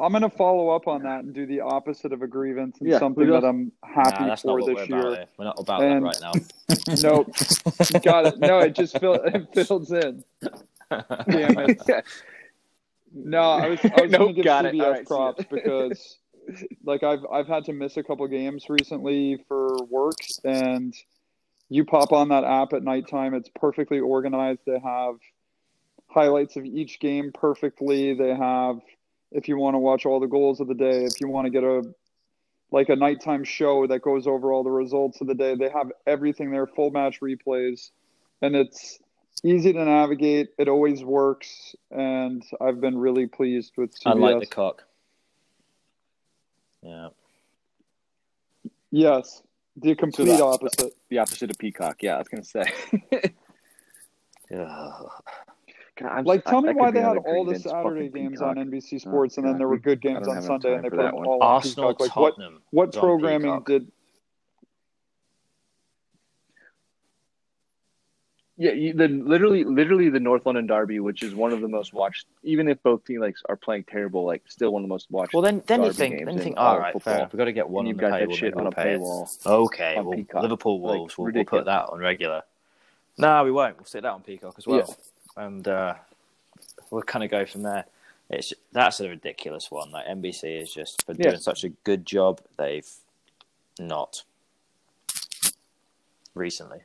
I'm going to follow up on that and do the opposite of a grievance and yeah, something that I'm happy nah, for this year. About, we're not about and, that right now. Nope. Got it. No, it just fill, it fills in. Damn it. Yeah. No, I was, I was nope, going to give C B S right, props because like I've I've had to miss a couple games recently for work, and you pop on that app at nighttime. It's perfectly organized. They have highlights of each game perfectly. They have if you want to watch all the goals of the day, if you want to get a like a nighttime show that goes over all the results of the day, they have everything there, full match replays, and it's easy to navigate. It always works, and I've been really pleased with C B S. I like the cock. Yeah. Yes. The complete so that, opposite. The opposite of Peacock. Yeah, I was going to say. Yeah. God, like, tell I, me why they had all the Saturday games Peacock. on N B C Sports, oh, and then there were good games on Sunday, and they put them all on Peacock. Like, what, what programming Peacock. did? Yeah, you, the literally, literally the North London derby, which is one of the most watched. Even if both teams like are playing terrible, like still one of the most watched. Well, then, then you think, then you think, all right, fair enough. We've got to get one. You've got that shit on a paywall. Okay, well, Liverpool Wolves, we'll put that on regular. No, we won't. We'll sit that on Peacock as well. And uh, we'll kind of go from there. It's that's a ridiculous one. Like N B C is just for yeah. doing such a good job. They've not recently.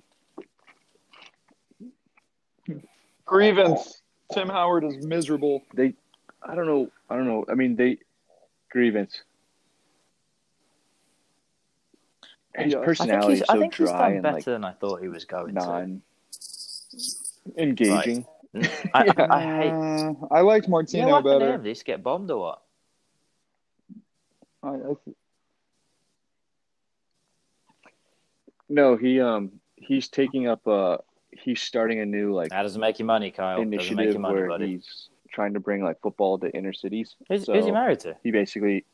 Grievance. Tim Howard is miserable. They, I don't know. I don't know. I mean, they grievance. His personality is so dry. I think he's done better like than I thought he was going non- to. Engaging. Like, I, yeah. I, I hate. I liked Martino yeah, better. Happened? Did he just get bombed or what? I, I... No, he um he's taking up uh he's starting a new like that doesn't make you money, Kyle. Initiative make you money, where buddy. he's trying to bring like football to inner cities. Who's, so who's he married to? He basically,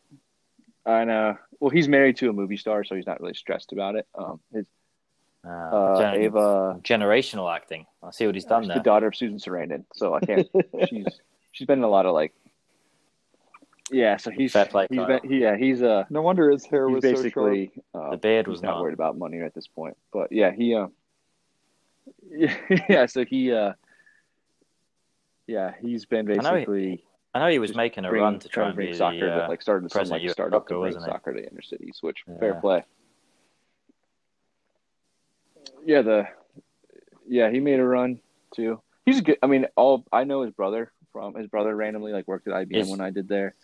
I know. Well, he's married to a movie star, so he's not really stressed about it. Um, his. Uh, uh, gen- Ava, generational acting. I see what he's done she's there. The daughter of Susan Sarandon, so I can't. she's she's been in a lot of like. Yeah, so he's fair play. He's been, he, yeah, he's a. Uh, no wonder his hair was basically. So uh, the beard was he's not worried about money at this point, but yeah, he. Uh, yeah, yeah, so he. Uh, yeah, he's been basically. I know he, I know he was making a bring, run to try and bring soccer, the, uh, but like started some like start up to bring soccer to inner cities, which yeah. fair play. Yeah, the yeah he made a run too. He's good. I mean, all I know his brother from his brother randomly like worked at I B M his, when I did there.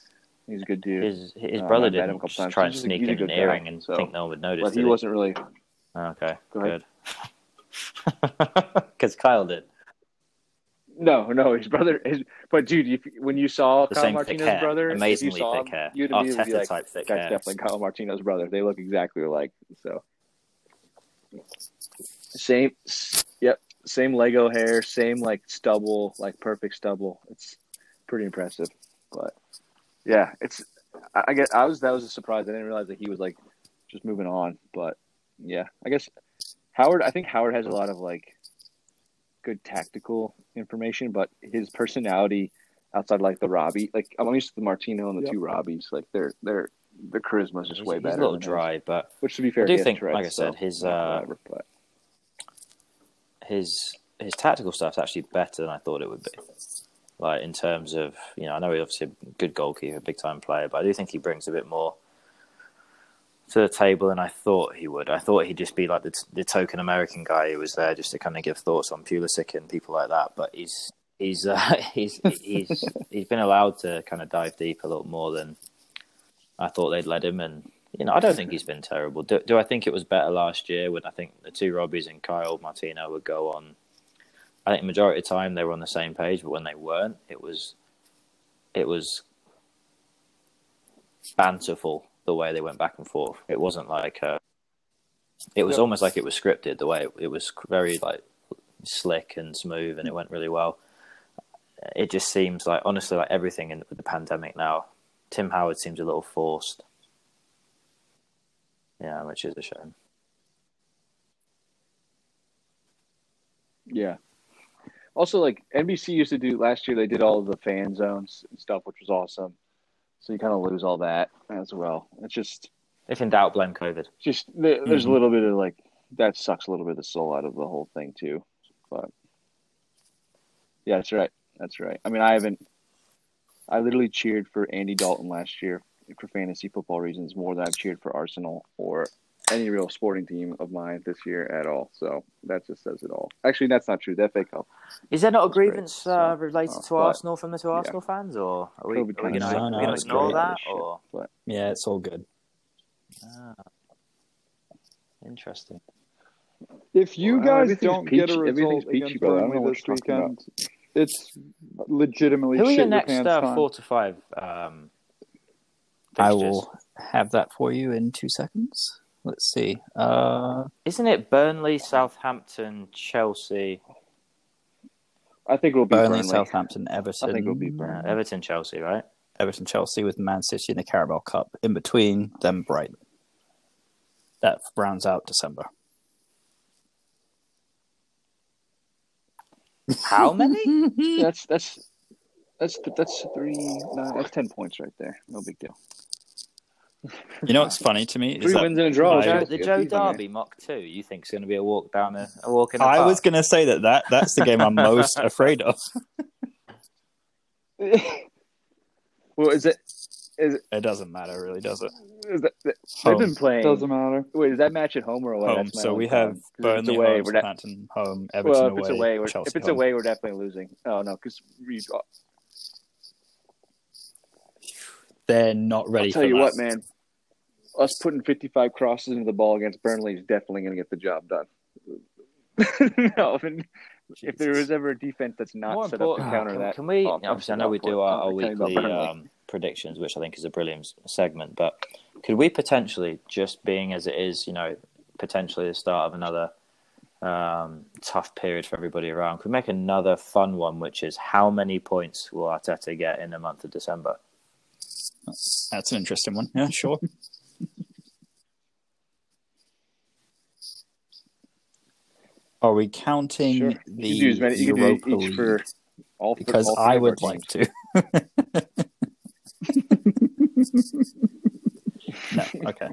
He's a good dude. His his uh, brother didn't just try and sneak in an earring and so, think no one would notice. But he, he wasn't really okay. Go good, because Kyle did. No, no, his brother. His, but dude, if, when you saw the Kyle Martino's brother, amazingly you thick him, hair, you'd be like, "That's thick definitely hair. Kyle Martino's brother." They look exactly alike. So. Same, yep. Same Lego hair, same like stubble, like perfect stubble. It's pretty impressive, but yeah, it's. I, I guess I was that was a surprise. I didn't realize that he was like just moving on, but yeah, I guess Howard. I think Howard has a lot of like good tactical information, but his personality outside like the Robbie, like I'm used to the Martino and the yep. two Robbies, like they're they're. The charisma is just he's, way better. He's a little dry, but which to be fair, I do think, right, like I said, so, his uh, whatever, but. his his tactical stuff's actually better than I thought it would be. Like in terms of, you know, I know he's obviously a good goalkeeper, a big time player, but I do think he brings a bit more to the table than I thought he would. I thought he'd just be like the the token American guy who was there just to kind of give thoughts on Pulisic and people like that. But he's he's uh, he's he's he's been allowed to kind of dive deep a little more than. I thought they'd let him, and you know, I don't think he's been terrible. Do, do I think it was better last year when I think the two Robbies and Kyle Martino would go on? I think the majority of the time they were on the same page, but when they weren't, it was it was banterful the way they went back and forth. It wasn't like a, it was yep. almost like it was scripted. The way it, it was very like slick and smooth, and it went really well. It just seems like honestly, like everything in with the pandemic now. Tim Howard seems a little forced. Yeah, which is a shame. Yeah. Also, like, N B C used to do, last year they did all of the fan zones and stuff, which was awesome. So you kind of lose all that as well. It's just... If in doubt, blame COVID. Just, there's mm-hmm. a little bit of, like, that sucks a little bit of the soul out of the whole thing, too. But, yeah, that's right. That's right. I mean, I haven't... I literally cheered for Andy Dalton last year for fantasy football reasons more than I've cheered for Arsenal or any real sporting team of mine this year at all. So that just says it all. Actually, that's not true. The F A Cup. Is there not a grievance great, uh, so, related to uh, Arsenal from the two yeah. Arsenal fans? Or are we, we going to ignore that? Or? Shit, but... Yeah, it's all good. Ah. Interesting. If you well, guys don't peach, get a result against Burnley this weekend... About. It's legitimately shit your pants time. Who are your next uh, four to five? Um, I will have that for you in two seconds. Let's see. Uh... Isn't it Burnley, Southampton, Chelsea? I think it'll be Burnley, Burnley. Southampton, Everton. I think it'll be Burnley. Uh, Everton, Chelsea, right? Everton, Chelsea with Man City in the Carabao Cup. In between, then Brighton. That rounds out December. How many? yeah, that's that's that's that's three. No, that's ten points right there. No big deal. You know what's funny to me? Is Three wins and a draw. I, the Joe Derby Mach two, you think is going to be a walk down a, a walk in the I park? Was going to say that, that that's the game I'm most afraid of. Well, is it? Is it? It doesn't matter, really, does it? Is that, that, they've been playing. Doesn't matter. Wait, is that match at home or away? Home. So we have Burnley away, home, Southampton home, Everton well, if away, it's away we're, Chelsea If it's home. Away, we're definitely losing. Oh no, because we. Oh. They're not ready. I'll tell for you that. What, man. Us putting fifty-five crosses into the ball against Burnley is definitely going to get the job done. no, I mean, if there was ever a defense that's not More set up to counter can, that, can we? Oh, obviously, I know we do our, our weekly um, predictions, which I think is a brilliant segment. But could we potentially, just being as it is, you know, potentially the start of another um, tough period for everybody around, could we make another fun one, which is how many points will Arteta get in the month of December? That's an interesting one. Yeah, sure. Are we counting sure. the you do many, you Europa do League? For all because all I would like to. no, okay.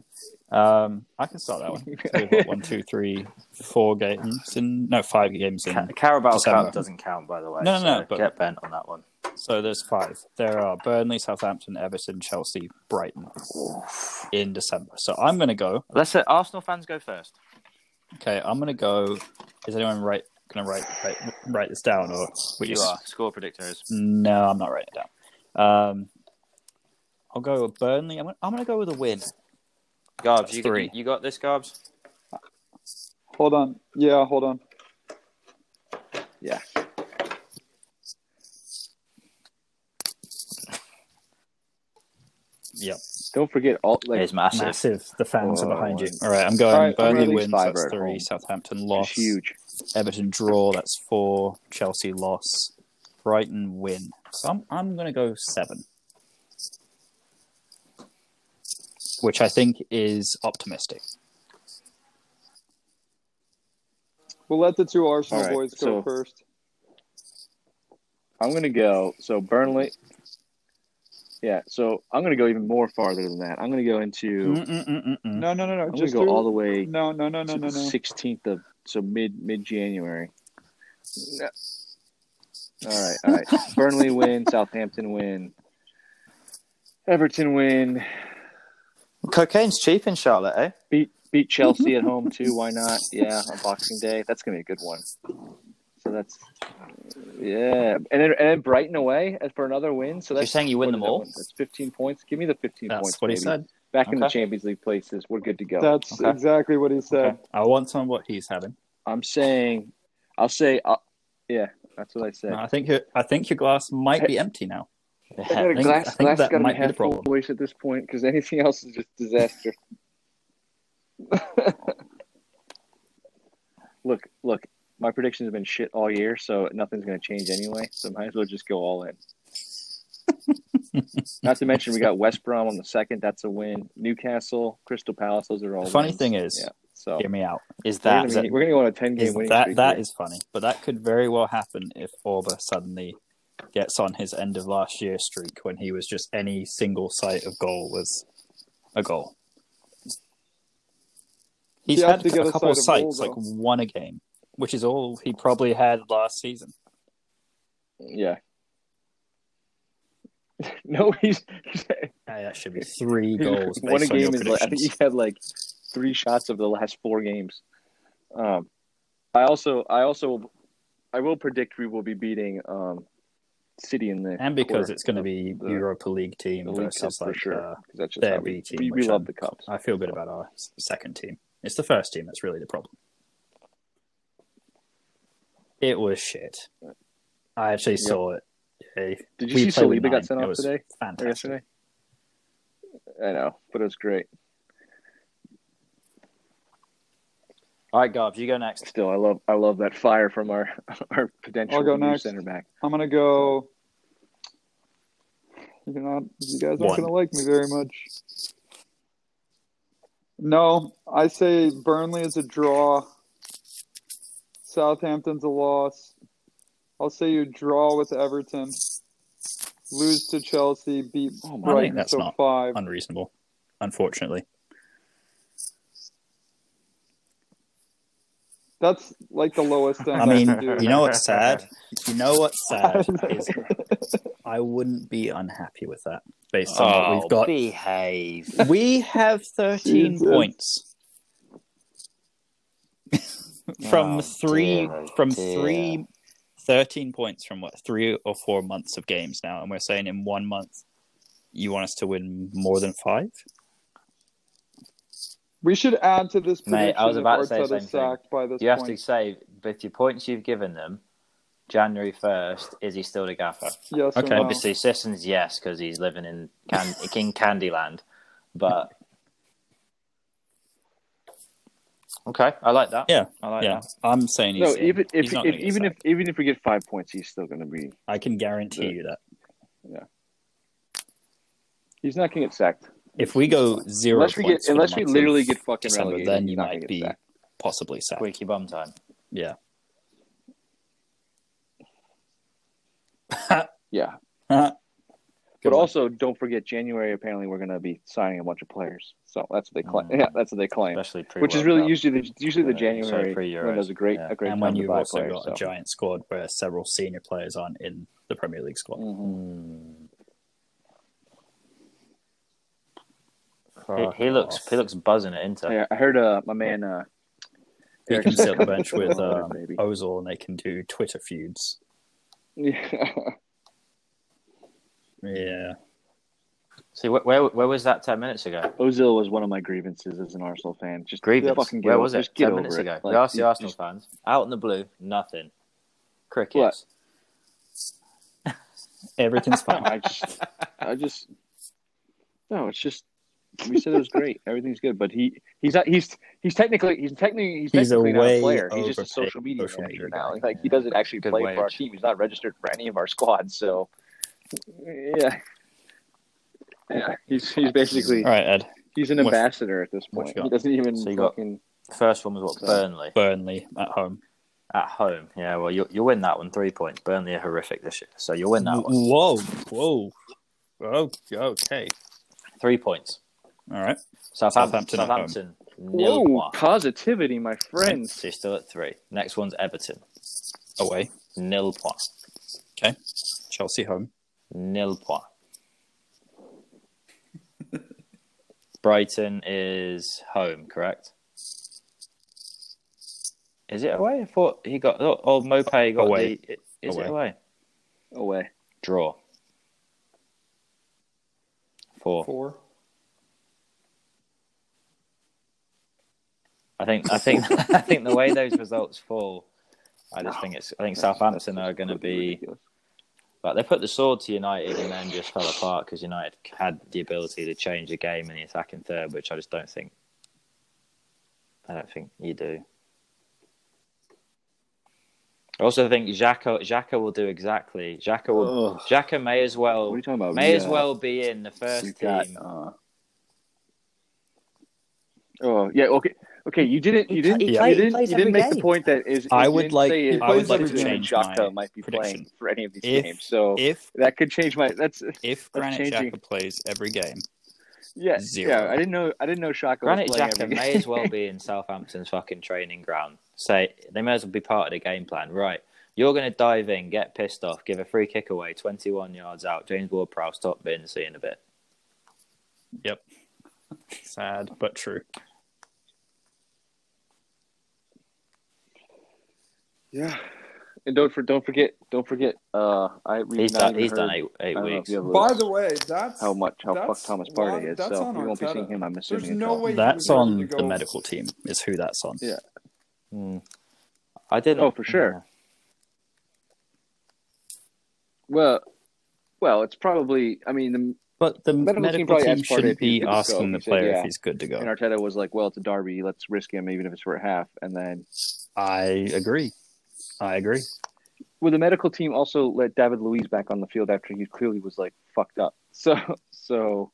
Um, I can start that one. So we've got one, two, three, four games in. No, five games in. Car- Carabao Cup doesn't count, by the way. No, no, so no. But... Get bent on that one. So there's five. There are Burnley, Southampton, Everton, Chelsea, Brighton in December. So I'm going to go. Let's let Arsenal fans go first. Okay, I'm going to go. Is anyone right? Going to write, write write this down or what you, you are score predictors? No, I'm not writing it down. Um, I'll go with Burnley. I'm going I'm to go with a win. Garbs, you got, you got this, Garbs? Hold on. Yeah, hold on. Yeah. Yep. Don't forget, all like it's massive. massive. The fans oh, are behind you. All right, I'm going right, Burnley wins. That's three. Home. Southampton loss. It's huge. Everton draw. That's four. Chelsea loss. Brighton win. So I'm I'm going to go seven, which I think is optimistic. We'll let the two Arsenal right, boys go so first. I'm going to go. So Burnley. Yeah, so I'm going to go even more farther than that. I'm going to go into – No, no, no, no. I'm going to go all the way no, no, no, no, to no, the no. sixteenth of – so mid, mid-January. No. All right, all right. Burnley win, Southampton win, Everton win. Cocaine's cheap in Charlotte, eh? Beat beat Chelsea at home too. Why not? Yeah, on Boxing Day. That's going to be a good one. So that's yeah, and then, and then Brighton away for another win. So that's, you're saying you win them all. That's fifteen points. Give me the fifteen that's points. That's what baby. He said. Back okay. in the Champions League places, we're good to go. That's okay. exactly what he said. Okay. I want some of what he's having. I'm saying, I'll say, I'll, yeah, that's what I said. No, I think your I think your glass might I, be empty now. I got a glass. I think, glass I think that might be the problem. Voice at this point because anything else is just disaster. look, look. My predictions have been shit all year, so nothing's going to change anyway. So might as well just go all in. Not to mention we got West Brom on the second. That's a win. Newcastle, Crystal Palace, those are all Funny wins. Thing is, yeah, so hear me out, is that... We're going to go on a ten-game winning streak. That is funny, but that could very well happen if Orba suddenly gets on his end of last year's streak when he was just any single sight of goal was a goal. He's he had a couple of sights, like one a game. Which is all he probably had last season. Yeah. no, he's... hey, that should be three goals. One a game is like... I think he's had like three shots of the last four games. Um, I also... I also... I will predict we will be beating um, City in the... And because it's going to be the Europa League team the versus League like sure, uh, their B team. We, we love I'm, the Cups. I feel good about our second team. It's the first team that's really the problem. It was shit. I actually yep. saw it. Hey, Did you see Saliba got sent off today? Fantastic. Yesterday? I know, but it was great. All right, Gobs, you go next. Still, I love I love that fire from our, our potential I'll go new next. Center back. I'm going to go – you're not, you guys One. aren't going to like me very much. No, I say Burnley is a draw. Southampton's a loss. I'll say you draw with Everton, lose to Chelsea, beat oh, Brighton. I think that's so not five. unreasonable, unfortunately. That's like the lowest thing I mean, I do. You know what's sad? You know what's sad is I wouldn't be unhappy with that based on oh, what we've got. Behave. We have thirteen Jesus. points from oh, three dear, from dear. three thirteen points from what three or four months of games now, and we're saying in one month you want us to win more than five? We should add to this prediction. Mate, I was about to say the same thing. You have point. to say, with your points you've given them, January first, is he still the gaffer? Yes. Okay. No? Obviously, Sisson's yes, because he's living in can- King Candyland. But okay, I like that. Yeah, I like yeah. that. I'm saying he's no. In. Even if, he's not if, if even sacked. if even if we get five points, he's still going to be. I can guarantee the, you that. Yeah. He's not going to get sacked. If we go zero unless we points, get, unless we literally get fucking December, relegated, then you might be sacked. possibly sacked. Squeaky bum time. Yeah. yeah. but on. Also, don't forget January. Apparently, we're going to be signing a bunch of players. So that's what they claim. Mm. Yeah, that's what they claim. Especially pre-World Which is really Cup. usually the, usually yeah, the January pre-Euros is a great, yeah. a great. And time when you've also players, got so. a giant squad where several senior players aren't in the Premier League squad. Mm-hmm. He, he looks off. he looks buzzing at Inter. Yeah, I heard uh, my man. Uh, he can sit on the bench with um, Ozil, and they can do Twitter feuds. Yeah. Yeah. See, where, where where was that ten minutes ago? Ozil was one of my grievances as an Arsenal fan. Just grievance. Fucking get where over, was it? Just ten minutes ago. It. Like, we asked the Arsenal just... fans out in the blue. Nothing. Crickets. What? Everything's fine. I just, I just. No, it's just. We said it was great. Everything's good, but he—he's not—he's—he's he's technically he's technically he's, he's technically a not a player. He's just a social media social manager media. now. Like yeah. he doesn't actually good play wage. for our team. He's not registered for any of our squads. So, yeah, yeah. He's—he's he's basically all right, Ed. He's an what, ambassador at this point. He doesn't even so fucking. Got, first one was what? So. Burnley. Burnley at home. At home, yeah. Well, you'll you'll win that one. Three points. Burnley are horrific this year, so you'll win that one. Whoa, whoa, oh, okay. Three points. All right. Southampton. Southampton. Nil. Whoa, positivity, my friends. So you're still at three. Next one's Everton. Away. Nil point. Okay. Chelsea home. Nil point. Brighton is home, correct? Is it away? I thought he got... Old Mope got away. The, is away. it away? Away. Draw. Four. Four. I think I think I think the way those results fall, I just think it's I think Southampton are going to be, like they put the sword to United and then just fell apart because United had the ability to change the game in the attacking third, which I just don't think. I don't think you do. I also think Xhaka Xhaka will do exactly. Xhaka will. Xhaka may as well. What are you talking about? May yeah. as well be in the first got, team. Uh... Oh yeah, okay. Okay, you didn't. You didn't. He play, you didn't, you didn't make game. the point that is. I would like. I would like to change Xhaka might be prediction. playing for any of these if, games, so if that could change my. That's if that's Granit Xhaka plays every game. Yeah, zero. yeah. I didn't know. I didn't know Xhaka. Granit Xhaka may as well be in Southampton's fucking training ground. Say they may as well be part of the game plan, right? You're going to dive in, get pissed off, give a free kick away, twenty-one yards out. James Ward-Prowse top bin, see you in a bit. Yep. Sad but true. Yeah, and don't for don't forget don't forget. Uh, I we've he's done, he's heard, done eight, eight weeks. By the way, that's how much how fucked Thomas Partey is. So we won't be seeing him. I'm assuming. There's no way that's on the go. medical team. Is who that's on. Yeah, mm. I didn't. Oh, for sure. Yeah. Well, well, it's probably. I mean, the, But the medical, medical team, team shouldn't be asking the player if he's good to go. And Arteta was like, well, it's a derby. Let's risk him, even if it's for a half. And then... I agree. I agree. Well, the medical team also let David Luiz back on the field after he clearly was, like, fucked up. So, so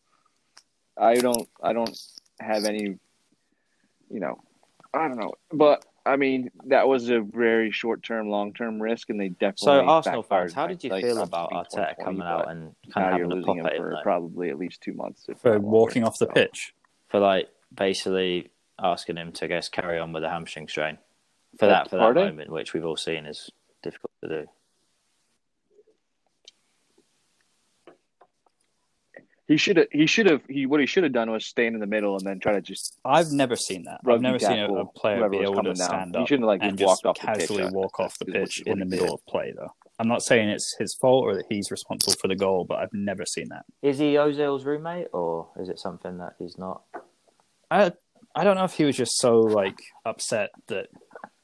I don't, I don't have any, you know, I don't know. But, I mean, that was a very short-term, long-term risk, and they definitely... So, Arsenal fans, how did you like, feel about Arteta coming out and kind of having a pop at him? For like, probably at least two months. For walking off the so. pitch? For, like, basically asking him to, I guess, carry on with a hamstring strain. For but that, for that moment, which we've all seen is difficult to do. He should have. He should have. He what he should have done was stand in the middle and then try to just. I've never seen that. I've never seen a player be able to stand up. He shouldn't like and just casually walk off the pitch in the middle of play. Though I'm not saying it's his fault or that he's responsible for the goal, but I've never seen that. Is he Ozil's roommate, or is it something that he's not? I I don't know if he was just so like upset that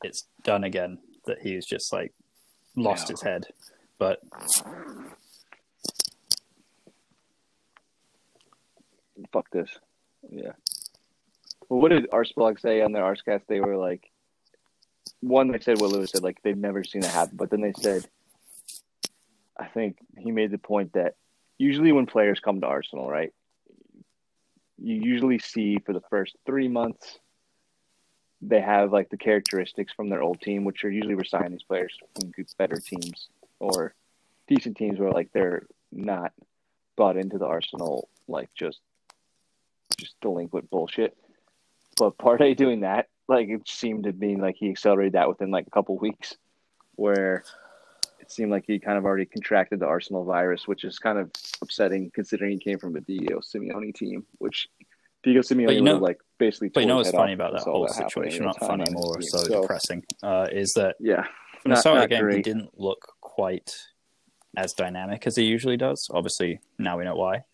it's done again that he was just like lost his head, but. Fuck this. Yeah. Well, what did Arsblog say on their Arscast? They were like, one, they said what Lewis said, like, they've never seen it happen. But then they said, I think he made the point that usually when players come to Arsenal, right, you usually see for the first three months, they have, like, the characteristics from their old team, which are usually we're signing these players from better teams or decent teams where, like, they're not bought into the Arsenal, like, just just delinquent bullshit. But Partey doing that, like, it seemed to be like he accelerated that within like a couple weeks, where it seemed like he kind of already contracted the Arsenal virus, which is kind of upsetting considering he came from a Diego Simeone team, which Diego Simeone know, was like basically. But you know what's funny about that whole that situation, not funny more so, so depressing, uh, is that yeah, from the start of the game he didn't look quite as dynamic as he usually does. Obviously, now we know why.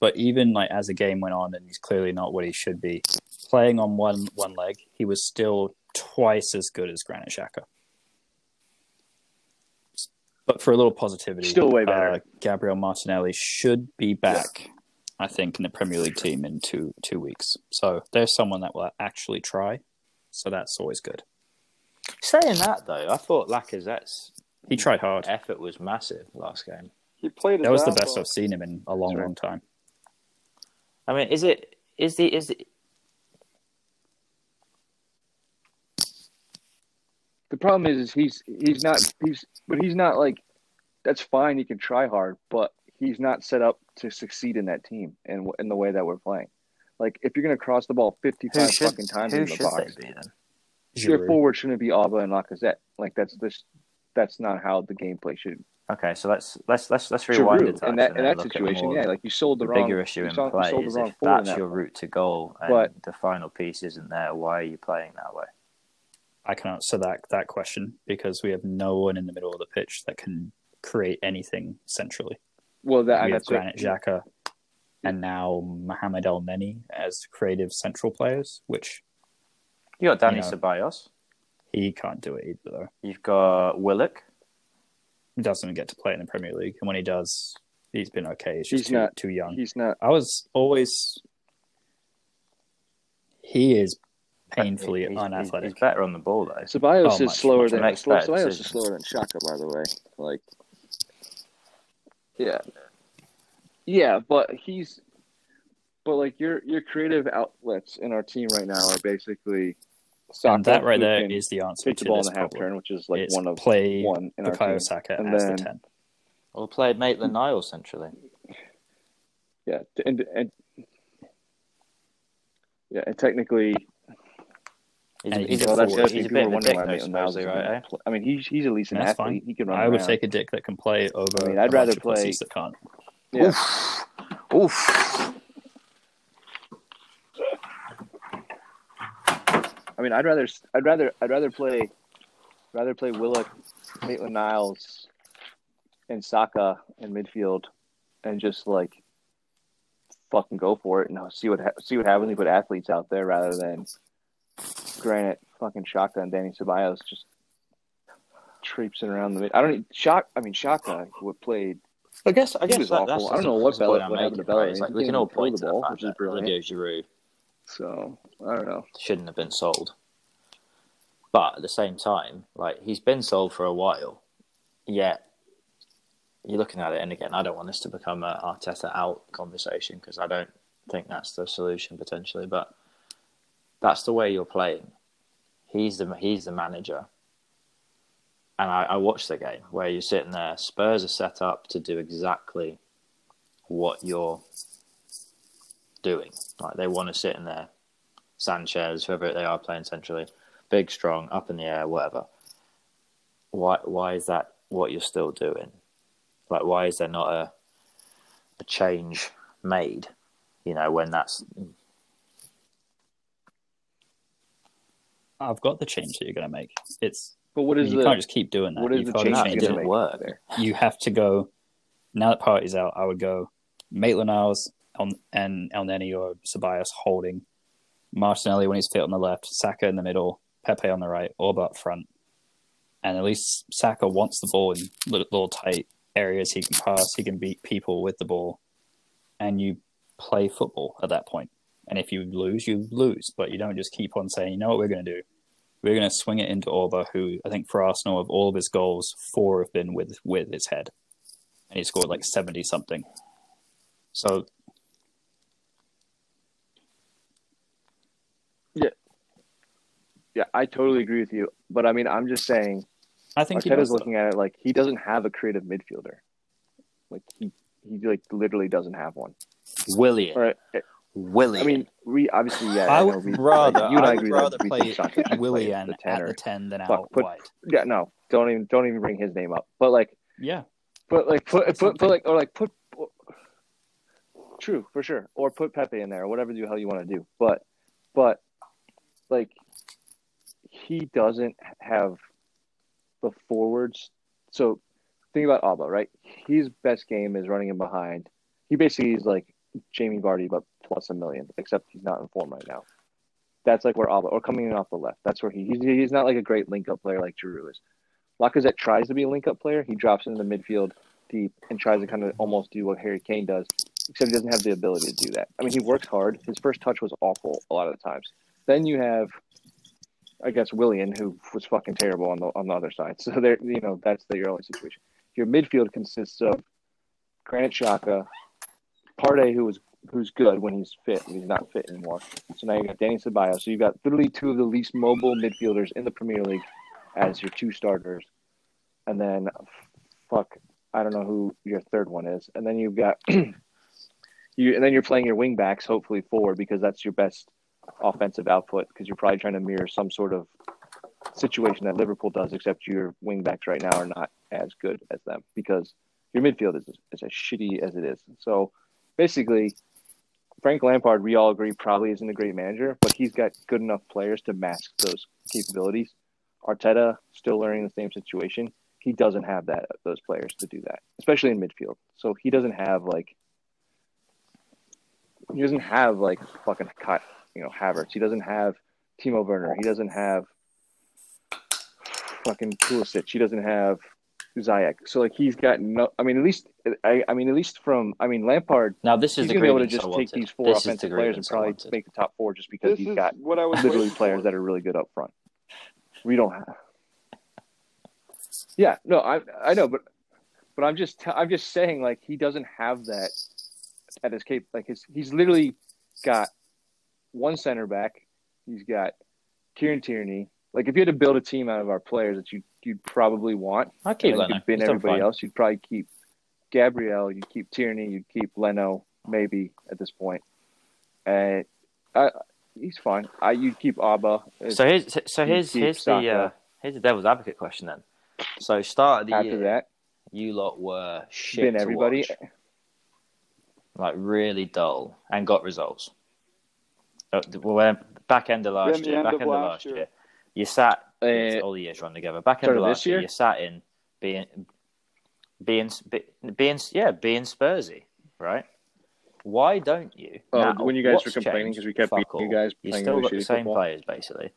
But even like as the game went on, and he's clearly not what he should be, playing on one, one leg, he was still twice as good as Granit Xhaka. But for a little positivity, still way better. Uh, Gabriel Martinelli should be back, yeah. I think, in the Premier League team in two two weeks. So there's someone that will actually try. So that's always good. Saying that though, I thought Lacazette's he tried hard. Effort was massive last game. He played. That was the best I've seen him in a long, long time. I mean, is it is the is the the problem is, is he's he's not he's but he's not like that's fine. He can try hard, but he's not set up to succeed in that team and in the way that we're playing. Like if you're going to cross the ball fifty-five should, fucking times in the box, be, your forward shouldn't be Alba and Lacazette. Like that's this that's not how the gameplay should. Okay, so let's let's let's let's rewind it. In that, in that situation, yeah, like you sold the, the wrong. Bigger issue in play is if that's your route to goal, and but, the final piece isn't there. Why are you playing that way? I can answer that that question because we have no one in the middle of the pitch that can create anything centrally. Well, that we have Granit Xhaka, and now Mohamed El Neni as creative central players. Which you got Danny you know, Ceballos. He can't do it either, though. You've got Willock. He doesn't get to play in the Premier League, and when he does, he's been okay. He's just he's too, not, too young. He's not. I was always. He is painfully he's, unathletic. He's better on the ball though. Ceballos oh, is slower than Ceballos is slower than Xhaka, by the way. Like, yeah, yeah, but he's, but like your your creative outlets in our team right now are basically. Soccer, and that right there is the answer to the ball this in the half problem. Turn, which is like it's one of play one in Bukayo Saka as then, the ten. Or play Maitland-Niles centrally. Yeah, and and yeah, and technically, he's, and he's, a, that's, that's he's a bit of a dick though, Niles, right? Eh? I mean, he's he's at least an that's athlete. Fine. He can run. I would around. Take a dick that can play over. I mean, I'd rather play that can't. Yeah. Oof. Oof. I mean, I'd rather, I'd rather, I'd rather play, rather play Willock, Maitland-Niles, and Saka in midfield, and just like fucking go for it and see what ha- see what happens. We put athletes out there rather than Granit fucking Xhaka and Danny Ceballos just traipsing around the mid. I don't need Xhaka. I mean, Xhaka would played I guess I guess was that, that's I don't know what Bell, what happened to Bell. It's like we can all point to the ball, which is brilliant. Giroud. So I don't know. Shouldn't have been sold, but at the same time, like he's been sold for a while. Yet you're looking at it, and again, I don't want this to become an Arteta out conversation because I don't think that's the solution potentially. But that's the way you're playing. He's the he's the manager. And I, I watched the game where you're sitting there. Spurs are set up to do exactly what you're doing. Like they want to sit in there. Sanchez, whoever they are playing centrally, big, strong, up in the air, whatever. Why? Why is that what you're still doing? Like, why is there not a a change made? You know, when that's. I've got the change that you're going to make. It's. But what is I mean, you the, can't just keep doing that. What is You've the change? It didn't work. There. You have to go. Now that Partey's out, I would go Maitland-Niles and El Neni or Ceballos holding, Martinelli when he's fit on the left, Saka in the middle, Pepe on the right, Orba up front, and at least Saka wants the ball in little, little tight areas he can pass. He can beat people with the ball, and you play football at that point. And if you lose, you lose, but you don't just keep on saying, you know what we're going to do. We're going to swing it into Orba, who I think for Arsenal, of all of his goals, four have been with, with his head. And he scored like seventy-something. So... Yeah. Yeah, I totally agree with you. But, I mean, I'm just saying... I think Arteta's looking at it like he doesn't have a creative midfielder. Like, he, he like literally doesn't have one. Willian. All right. Willian. I mean, we obviously, yeah. I would you know, we, rather, like, you and I I would rather play Willian at the ten than out wide. Yeah, no, don't even, don't even bring his name up. But like, yeah, but like, put, put, put, put like, or like, put. Or, true, for sure, or put Pepe in there, or whatever the hell you want to do. But, but, like, he doesn't have the forwards. So, think about Alba, right? His best game is running in behind. He basically is like Jamie Vardy, but plus a million, except he's not in form right now. That's like where Alba, or coming in off the left, that's where he, he's, he's not like a great link-up player like Giroud is. Lacazette tries to be a link-up player. He drops into the midfield deep and tries to kind of almost do what Harry Kane does, except he doesn't have the ability to do that. I mean, he works hard. His first touch was awful a lot of the times. Then you have, I guess, Willian, who was fucking terrible on the on the other side. So, there, you know, that's the, your only situation. Your midfield consists of Granit Xhaka, Partey, who was who's good when he's fit, and he's not fit anymore. So now you've got Danny Ceballos. So you've got literally two of the least mobile midfielders in the Premier League as your two starters. And then, fuck, I don't know who your third one is. And then you've got, you, and then you're playing your wing backs, hopefully forward, because that's your best offensive output, because you're probably trying to mirror some sort of situation that Liverpool does, except your wing backs right now are not as good as them, because your midfield is, is as shitty as it is. So basically, Frank Lampard, we all agree, probably isn't a great manager, but he's got good enough players to mask those capabilities. Arteta, still learning the same situation, he doesn't have that those players to do that, especially in midfield. So he doesn't have like he doesn't have like fucking you know Havertz. He doesn't have Timo Werner. He doesn't have fucking Pulisic. He doesn't have Ziyech. So like he's got no. I mean, at least I, I mean, at least from I mean Lampard. Now this is he's the gonna be able to just take these four this offensive the players and probably make the top four just because this he's got what I was literally players for. That are really good up front. We don't have. Yeah, no, I I know, but but I'm just I'm just saying like he doesn't have that at his cap. Like his he's literally got one center back. He's got Kieran Tierney. Like if you had to build a team out of our players that you. You'd probably want. I keep Leno. You'd bin everybody else. You'd probably keep Gabriel. You'd keep Tierney. You'd keep Leno, maybe at this point. And uh, he's fine. I you'd keep Abba. So here's so here's here's the uh, here's the devil's advocate question then. So start of the after year, that, you lot were shit bin to everybody, watch. Like really dull, and got results. Back end of last year. Back end of last year. You sat. Uh, all the years run together. Back in the last year, year, you sat in being, being, being, yeah, being Spursy, right? Why don't you? Uh, now, when you guys were complaining because we kept beating all. You guys, you still got the same football. Players basically.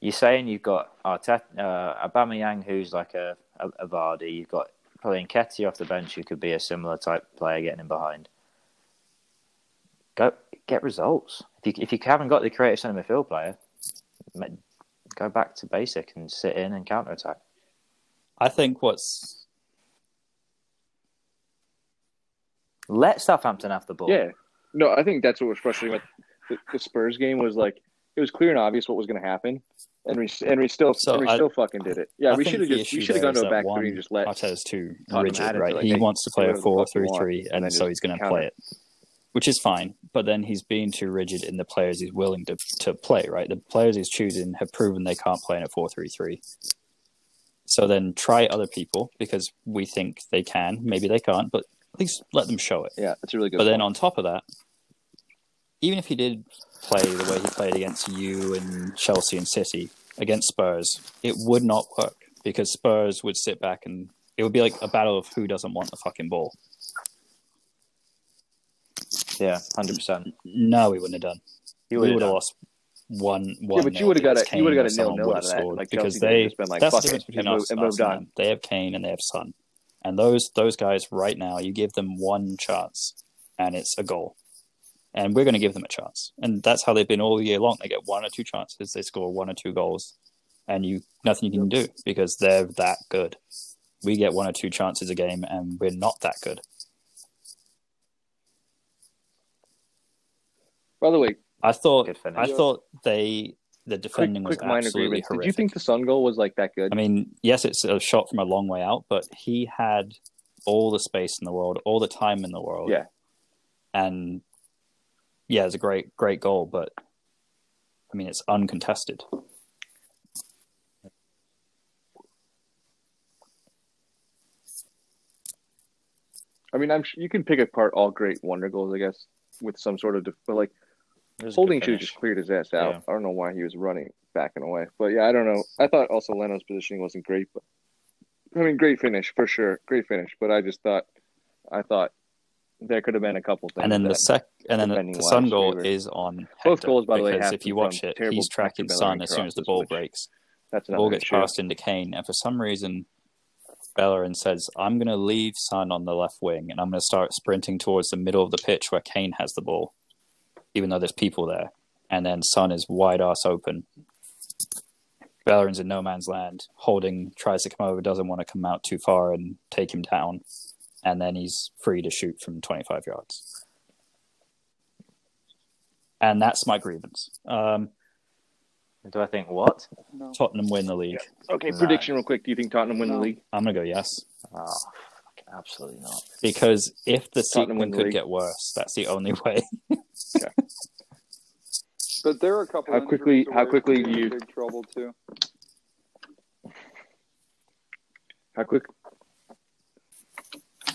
You're saying you've got Arteta, uh, Aubameyang, who's like a, a, a Vardy. You've got play Nketiah off the bench, who could be a similar type player getting him behind. Go get results. If you if you haven't got the creative centre midfield player, go back to basic and sit in and counter attack. I think what's let Southampton have the ball. Yeah, no, I think that's what was frustrating about the, the Spurs game was like it was clear and obvious what was going to happen, and we and we still so and we I, still fucking did it. Yeah, I we should have just we should have gone to a back one, three and just let. Arteta's too rigid, right? Like he wants to play a four through three, and, and so he's going to play it. Which is fine, but then he's being too rigid in the players he's willing to to play, right? The players he's choosing have proven they can't play in a four three three. So then try other people, because we think they can. Maybe they can't, but at least let them show it. Yeah, that's a really good But point. Then on top of that, even if he did play the way he played against you and Chelsea and City, against Spurs, it would not work, because Spurs would sit back and it would be like a battle of who doesn't want the fucking ball. Yeah, one hundred percent. No, we wouldn't have done. We would have done. lost one. one yeah, but you would have got a you would have got a nil nil out of that, like, because they been like, that's the difference between us and Arsenal. They have Kane and they have Son, and those those guys right now, you give them one chance and it's a goal, and we're going to give them a chance, and that's how they've been all year long. They get one or two chances, they score one or two goals, and you nothing you can do because they're that good. We get one or two chances a game, and we're not that good. By the way, I thought I thought they the defending quick, quick was absolutely horrific. Did you think the Sun goal was like that good? I mean, yes, it's a shot from a long way out, but he had all the space in the world, all the time in the world. Yeah, and yeah, it's a great, great goal, but I mean, it's uncontested. I mean, I'm you can pick apart all great wonder goals, I guess, with some sort of def- but like. Holding should have just cleared his ass out. Yeah. I don't know why he was running, backing away. But yeah, I don't know. I thought also Leno's positioning wasn't great. But I mean, great finish for sure, great finish. But I just thought, I thought there could have been a couple things. And then the sec, and then the, the Sun goal favorite. is on Hector, both goals, by the way. Because if you watch it, he's tracking Sun as soon as the ball breaks. That's the ball gets issue. passed into Kane, and for some reason, Bellerin says, "I'm going to leave Sun on the left wing, and I'm going to start sprinting towards the middle of the pitch where Kane has the ball." Even though there's people there. And then Son is wide-ass open. Bellerin's in no man's land. Holding tries to come over, doesn't want to come out too far and take him down. And then he's free to shoot from twenty-five yards. And that's my grievance. Um, Do I think what? No. Tottenham win the league. Yeah. Okay, no. Prediction real quick. Do you think Tottenham win no. the league? I'm going to go yes. Oh, absolutely not. Because if the Tottenham could league. get worse, that's the only way. Okay. But there are a couple. How quickly? How quickly do you? Big trouble too. How quick? I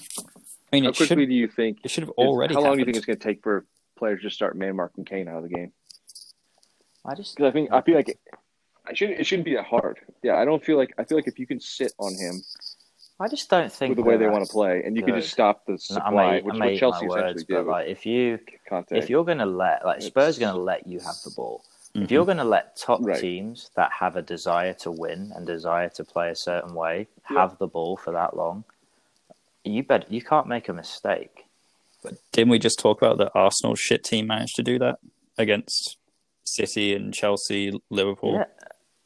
mean, how quickly should, do you think it should have already? How happened. Long do you think it's going to take for players to start man marking Kane out of the game? I just. I think I feel like it, I shouldn't. It shouldn't be that hard. Yeah, I don't feel like. I feel like if you can sit on him. I just don't think with the way they want to play, and you good. can just stop the supply, no, I may, which I may what Chelsea words, but like if you contact. if you're going to let like it's... Spurs are going to let you have the ball, mm-hmm. if you're going to let top right. teams that have a desire to win and desire to play a certain way yeah. have the ball for that long, you bet you can't make a mistake. But didn't we just talk about that Arsenal shit team managed to do that against City and Chelsea, Liverpool? Yeah.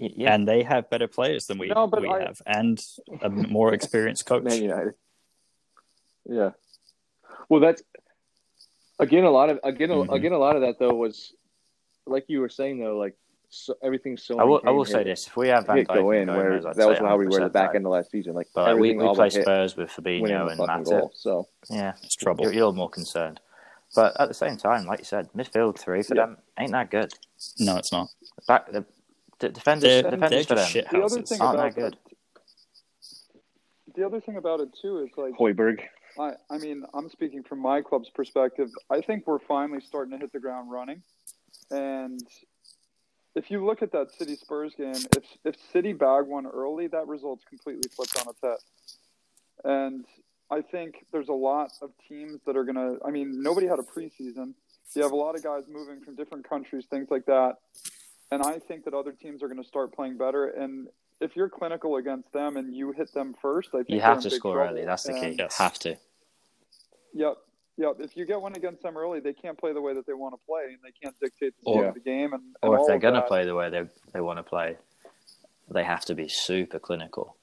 Yeah. And they have better players than we, no, we I... have, and a more experienced coach. Man United. Yeah. Well, that's again a lot of again mm-hmm. again a lot of that though was like you were saying though, like so, everything's so. I will, I will say this: if we have Van Dijk, go in where that was how we were at the back end of last season. Like but we, we play Spurs with Fabinho and Matip, so yeah, it's trouble. You're, you're more concerned, but at the same time, like you said, midfield three for yeah. them ain't that good. No, it's not. Back the. Defenders, they're, defenders they're for them. The other thing aren't about that good. It, the other thing about it too is like Højbjerg. I, I mean, I'm speaking from my club's perspective. I think we're finally starting to hit the ground running. And if you look at that City Spurs game, if if City bag one early, that result's completely flipped on its head. And I think there's a lot of teams that are gonna. I mean, nobody had a preseason. You have a lot of guys moving from different countries, things like that. And I think that other teams are going to start playing better. And if you're clinical against them and you hit them first, I think you have to score trouble. Early. That's the and key. Yes. Have to. Yep. Yep. If you get one against them early, they can't play the way that they want to play, and they can't dictate the, or, of the game. And, and or if they're going to play the way they they want to play, they have to be super clinical,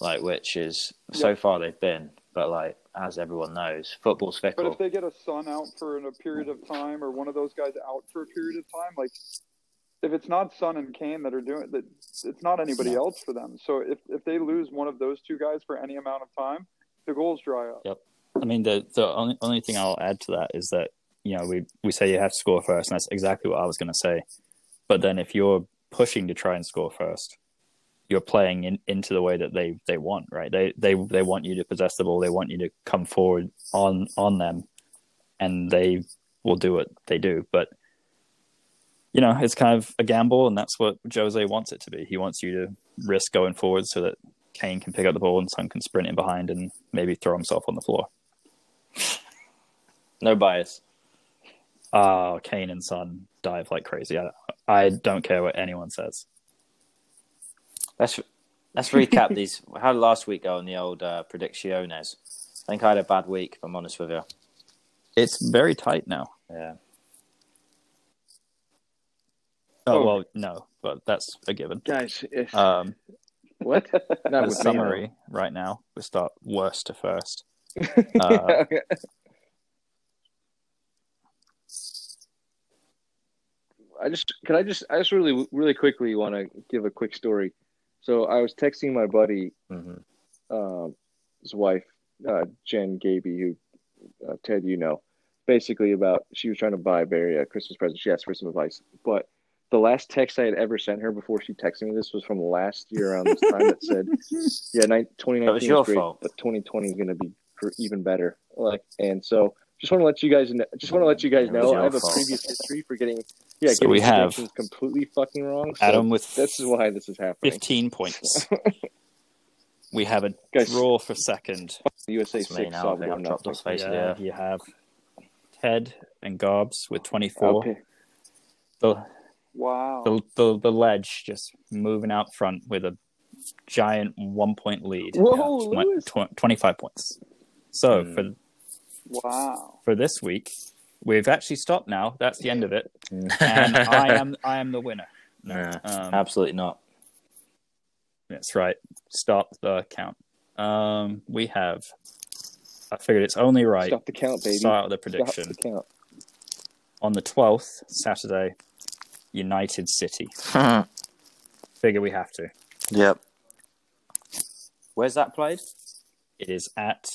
like which is so yep. far they've been. But like as everyone knows, football's fickle. But if they get a son out for a period of time, or one of those guys out for a period of time, like. If it's not Son and Kane that are doing that, it's not anybody else for them. So if, if they lose one of those two guys for any amount of time, the goals dry up. Yep. I mean, the the only only thing I'll add to that is that, you know, we, we say you have to score first, and that's exactly what I was going to say. But then if you're pushing to try and score first, you're playing in, into the way that they, they want, right? They, they they want you to possess the ball. They want you to come forward on on them, and they will do what they do. But you know, it's kind of a gamble, and that's what Jose wants it to be. He wants you to risk going forward so that Kane can pick up the ball and Son can sprint in behind and maybe throw himself on the floor. No bias. Oh, Kane and Son dive like crazy. I, I don't care what anyone says. Let's, let's recap these. How did last week go on the old uh, predicciones? I think I had a bad week, if I'm honest with you. It's very tight now. Yeah. Oh, well, no, but that's a given. Guys, if... Um, what? That was summary right now. We'll start worst to first. Uh, yeah, okay. I just... Can I just... I just really, really quickly want to give a quick story. So I was texting my buddy, mm-hmm. um, his wife, uh, Jen Gaby, who, uh, Ted, you know, basically about... She was trying to buy Barry a Christmas present. She asked for some advice, but... The last text I had ever sent her before she texted me this was from last year around this time that said, yeah, twenty nineteen that was, your was great, fault. But twenty twenty is going to be even better. Like, and so just want to let you guys know, just want to let you guys know I have fault. a previous history for getting, yeah, so we have completely fucking wrong. So Adam with this is why this is happening. fifteen points. We have a guys, draw for second. The U S A That's six. Now, they dropped off space. Yeah, yeah, you have Ted and Garbs with twenty-four. Okay. The, Wow. The, the the ledge just moving out front with a giant one point lead. Whoa, yeah, tw- tw- twenty-five points. So mm. for wow for this week, we've actually stopped now. That's the end of it. Mm. And I am I am the winner. No, nah, um, absolutely not. That's right. Stop the count. Um, we have. I figured it's only right. Stop the count, baby. Start out the prediction. Stop the count. On the twelfth, Saturday. United City. Figure we have to. Yep. Where's that played? It is at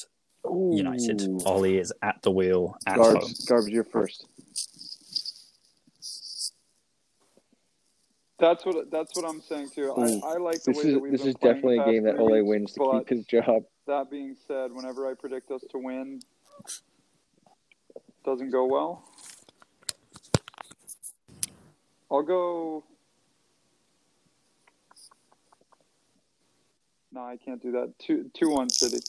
Ooh. United. Ollie is at the wheel at Garbs, home. Garbs, you're first. That's what that's what I'm saying too. I, I like the this way is, that we've This been is definitely a game that Ole games, wins to keep his job. That being said, whenever I predict us to win, it doesn't go well. I'll go... No, I can't do that. two, two one City.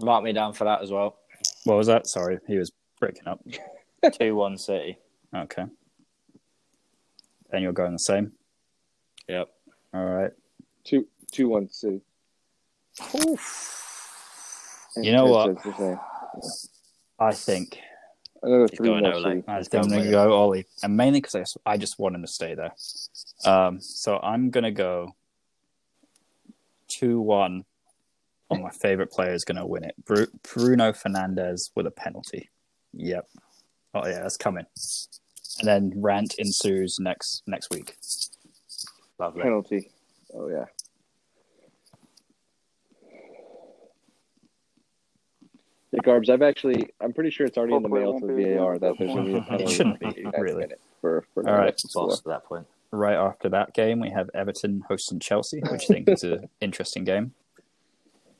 Mark me down for that as well. What was that? Sorry, he was breaking up. two one City. Okay. And you're going the same? Yep. All right. two one two, two, City. Oof. You know what? I think... Another three going Ole. I was going to go Ollie, and mainly because I, I just want him to stay there. Um, so I'm going to go two one. Or my favorite player is going to win it. Bru- Bruno Fernandez with a penalty. Yep. Oh yeah, that's coming. And then rant ensues next next week. Lovely penalty. Oh yeah. Yeah, Garbs, I've actually, I'm pretty sure it's already Hopefully in the mail to the V A R that there's going to be. It shouldn't be, really. For, for All right, lost at that point. Right after that game, we have Everton hosting Chelsea, which I think is an interesting game.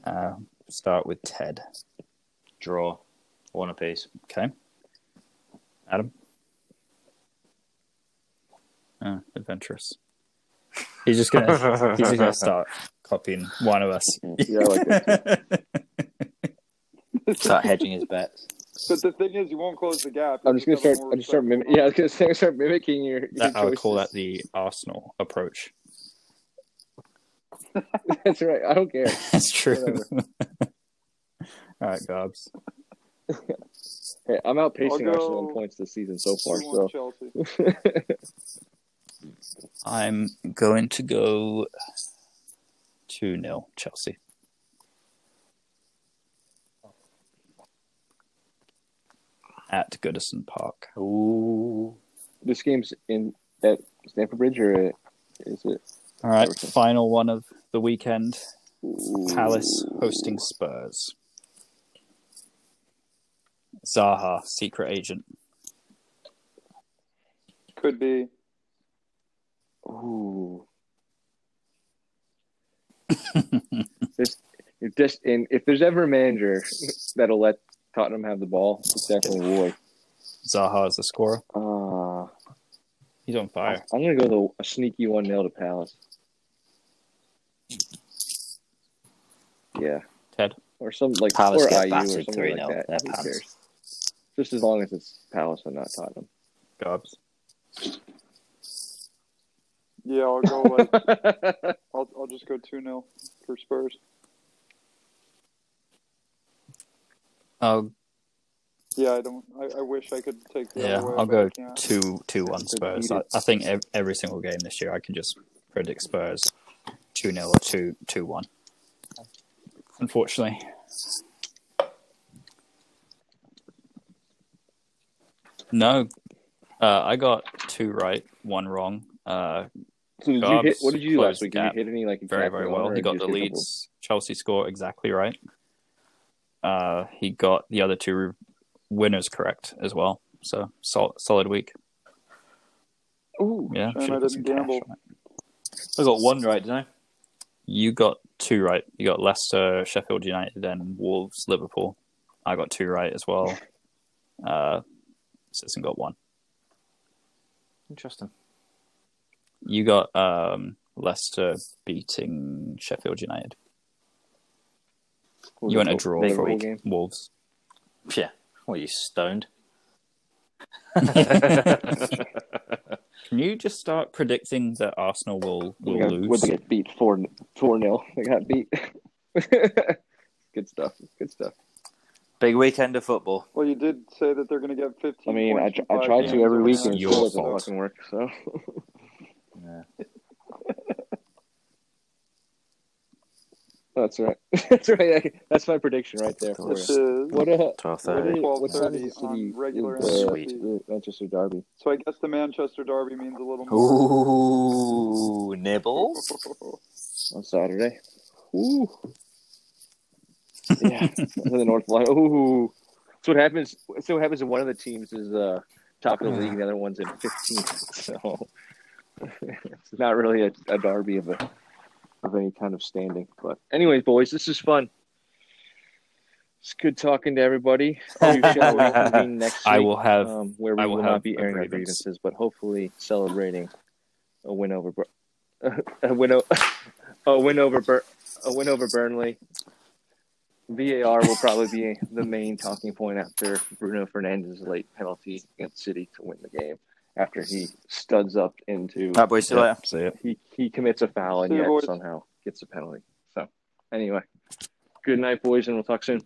Uh, start with Ted. Draw. One apiece. Okay. Adam? Oh, adventurous. He's just going to start copying one of us. Yeah, I like that. Start hedging his bets. But the thing is, you won't close the gap. I'm just gonna start. I'm just start mim- Yeah, I was gonna say, start mimicking your. your I would call that the Arsenal approach. That's right. I don't care. That's true. All right, Gobs. Hey, I'm outpacing Arsenal in points this season so far. So. I'm going to go two nil Chelsea. At Goodison Park. Ooh. This game's in at Stamford Bridge, or is it? All right, Everton? Final one of the weekend. Ooh. Palace hosting Spurs. Zaha, secret agent. Could be. Ooh. This, if, this, and if there's ever a manager that'll let Tottenham have the ball, it's definitely Roy. Zaha is the scorer. Uh, He's on fire. I'm going to go with a sneaky one nil to Palace. Yeah. Ted? Or some like Palace or I U or something like that. that Who cares? Just as long as it's Palace and not Tottenham. Gobs. Yeah, I'll go like I'll I'll just go two nil for Spurs. Oh. Yeah, I don't. I, I wish I could take the. Yeah, other way, I'll go two two one Spurs. I, I think every, every single game this year, I can just predict Spurs two nil or two two one. Unfortunately. No, uh, I got two right, one wrong. Uh, so did you hit, what did you do last week? Did you hit any like very very well? He got the Leeds Chelsea score exactly right. Uh, he got the other two winners correct as well. So sol- solid week. Ooh, yeah. I didn't gamble. I got one right, didn't I? You got two right. You got Leicester, Sheffield United, and Wolves, Liverpool. I got two right as well. Uh, Sisson got one. Interesting. You got um, Leicester beating Sheffield United. You went a draw for a game. Wolves. Yeah. Well, you stoned. Can you just start predicting that Arsenal will, will got, lose? Would they get beat four, four nil? They got beat. Good stuff. Good stuff. Big weekend of football. Well, you did say that they're going to get fifteen. I mean, I, tr- I try to every week, and it still doesn't fucking work. So. Yeah. That's right. That's right. That's my prediction right there. For you. What a twelve thirty What time is the Sweet. Manchester Derby? So I guess the Manchester Derby means a little more. Ooh, nibbles on Saturday. Ooh. Yeah, in the North line. Ooh, so what happens? So what happens if one of the teams is uh, top of the league, and the other one's in fifteenth. So it's not really a, a derby of a. Of any kind of standing, but anyways, boys, this is fun. It's good talking to everybody. We shall reconvene next week. I will have um, where we I will, will not be airing our grievances, but hopefully celebrating a win over a win over a win over a win over Burnley. V A R will probably be the main talking point after Bruno Fernandes' late penalty against City to win the game. After he studs up into... Oh, boy, see you later. He, he commits a foul and yet somehow gets a penalty. So, anyway. Good night, boys, and we'll talk soon.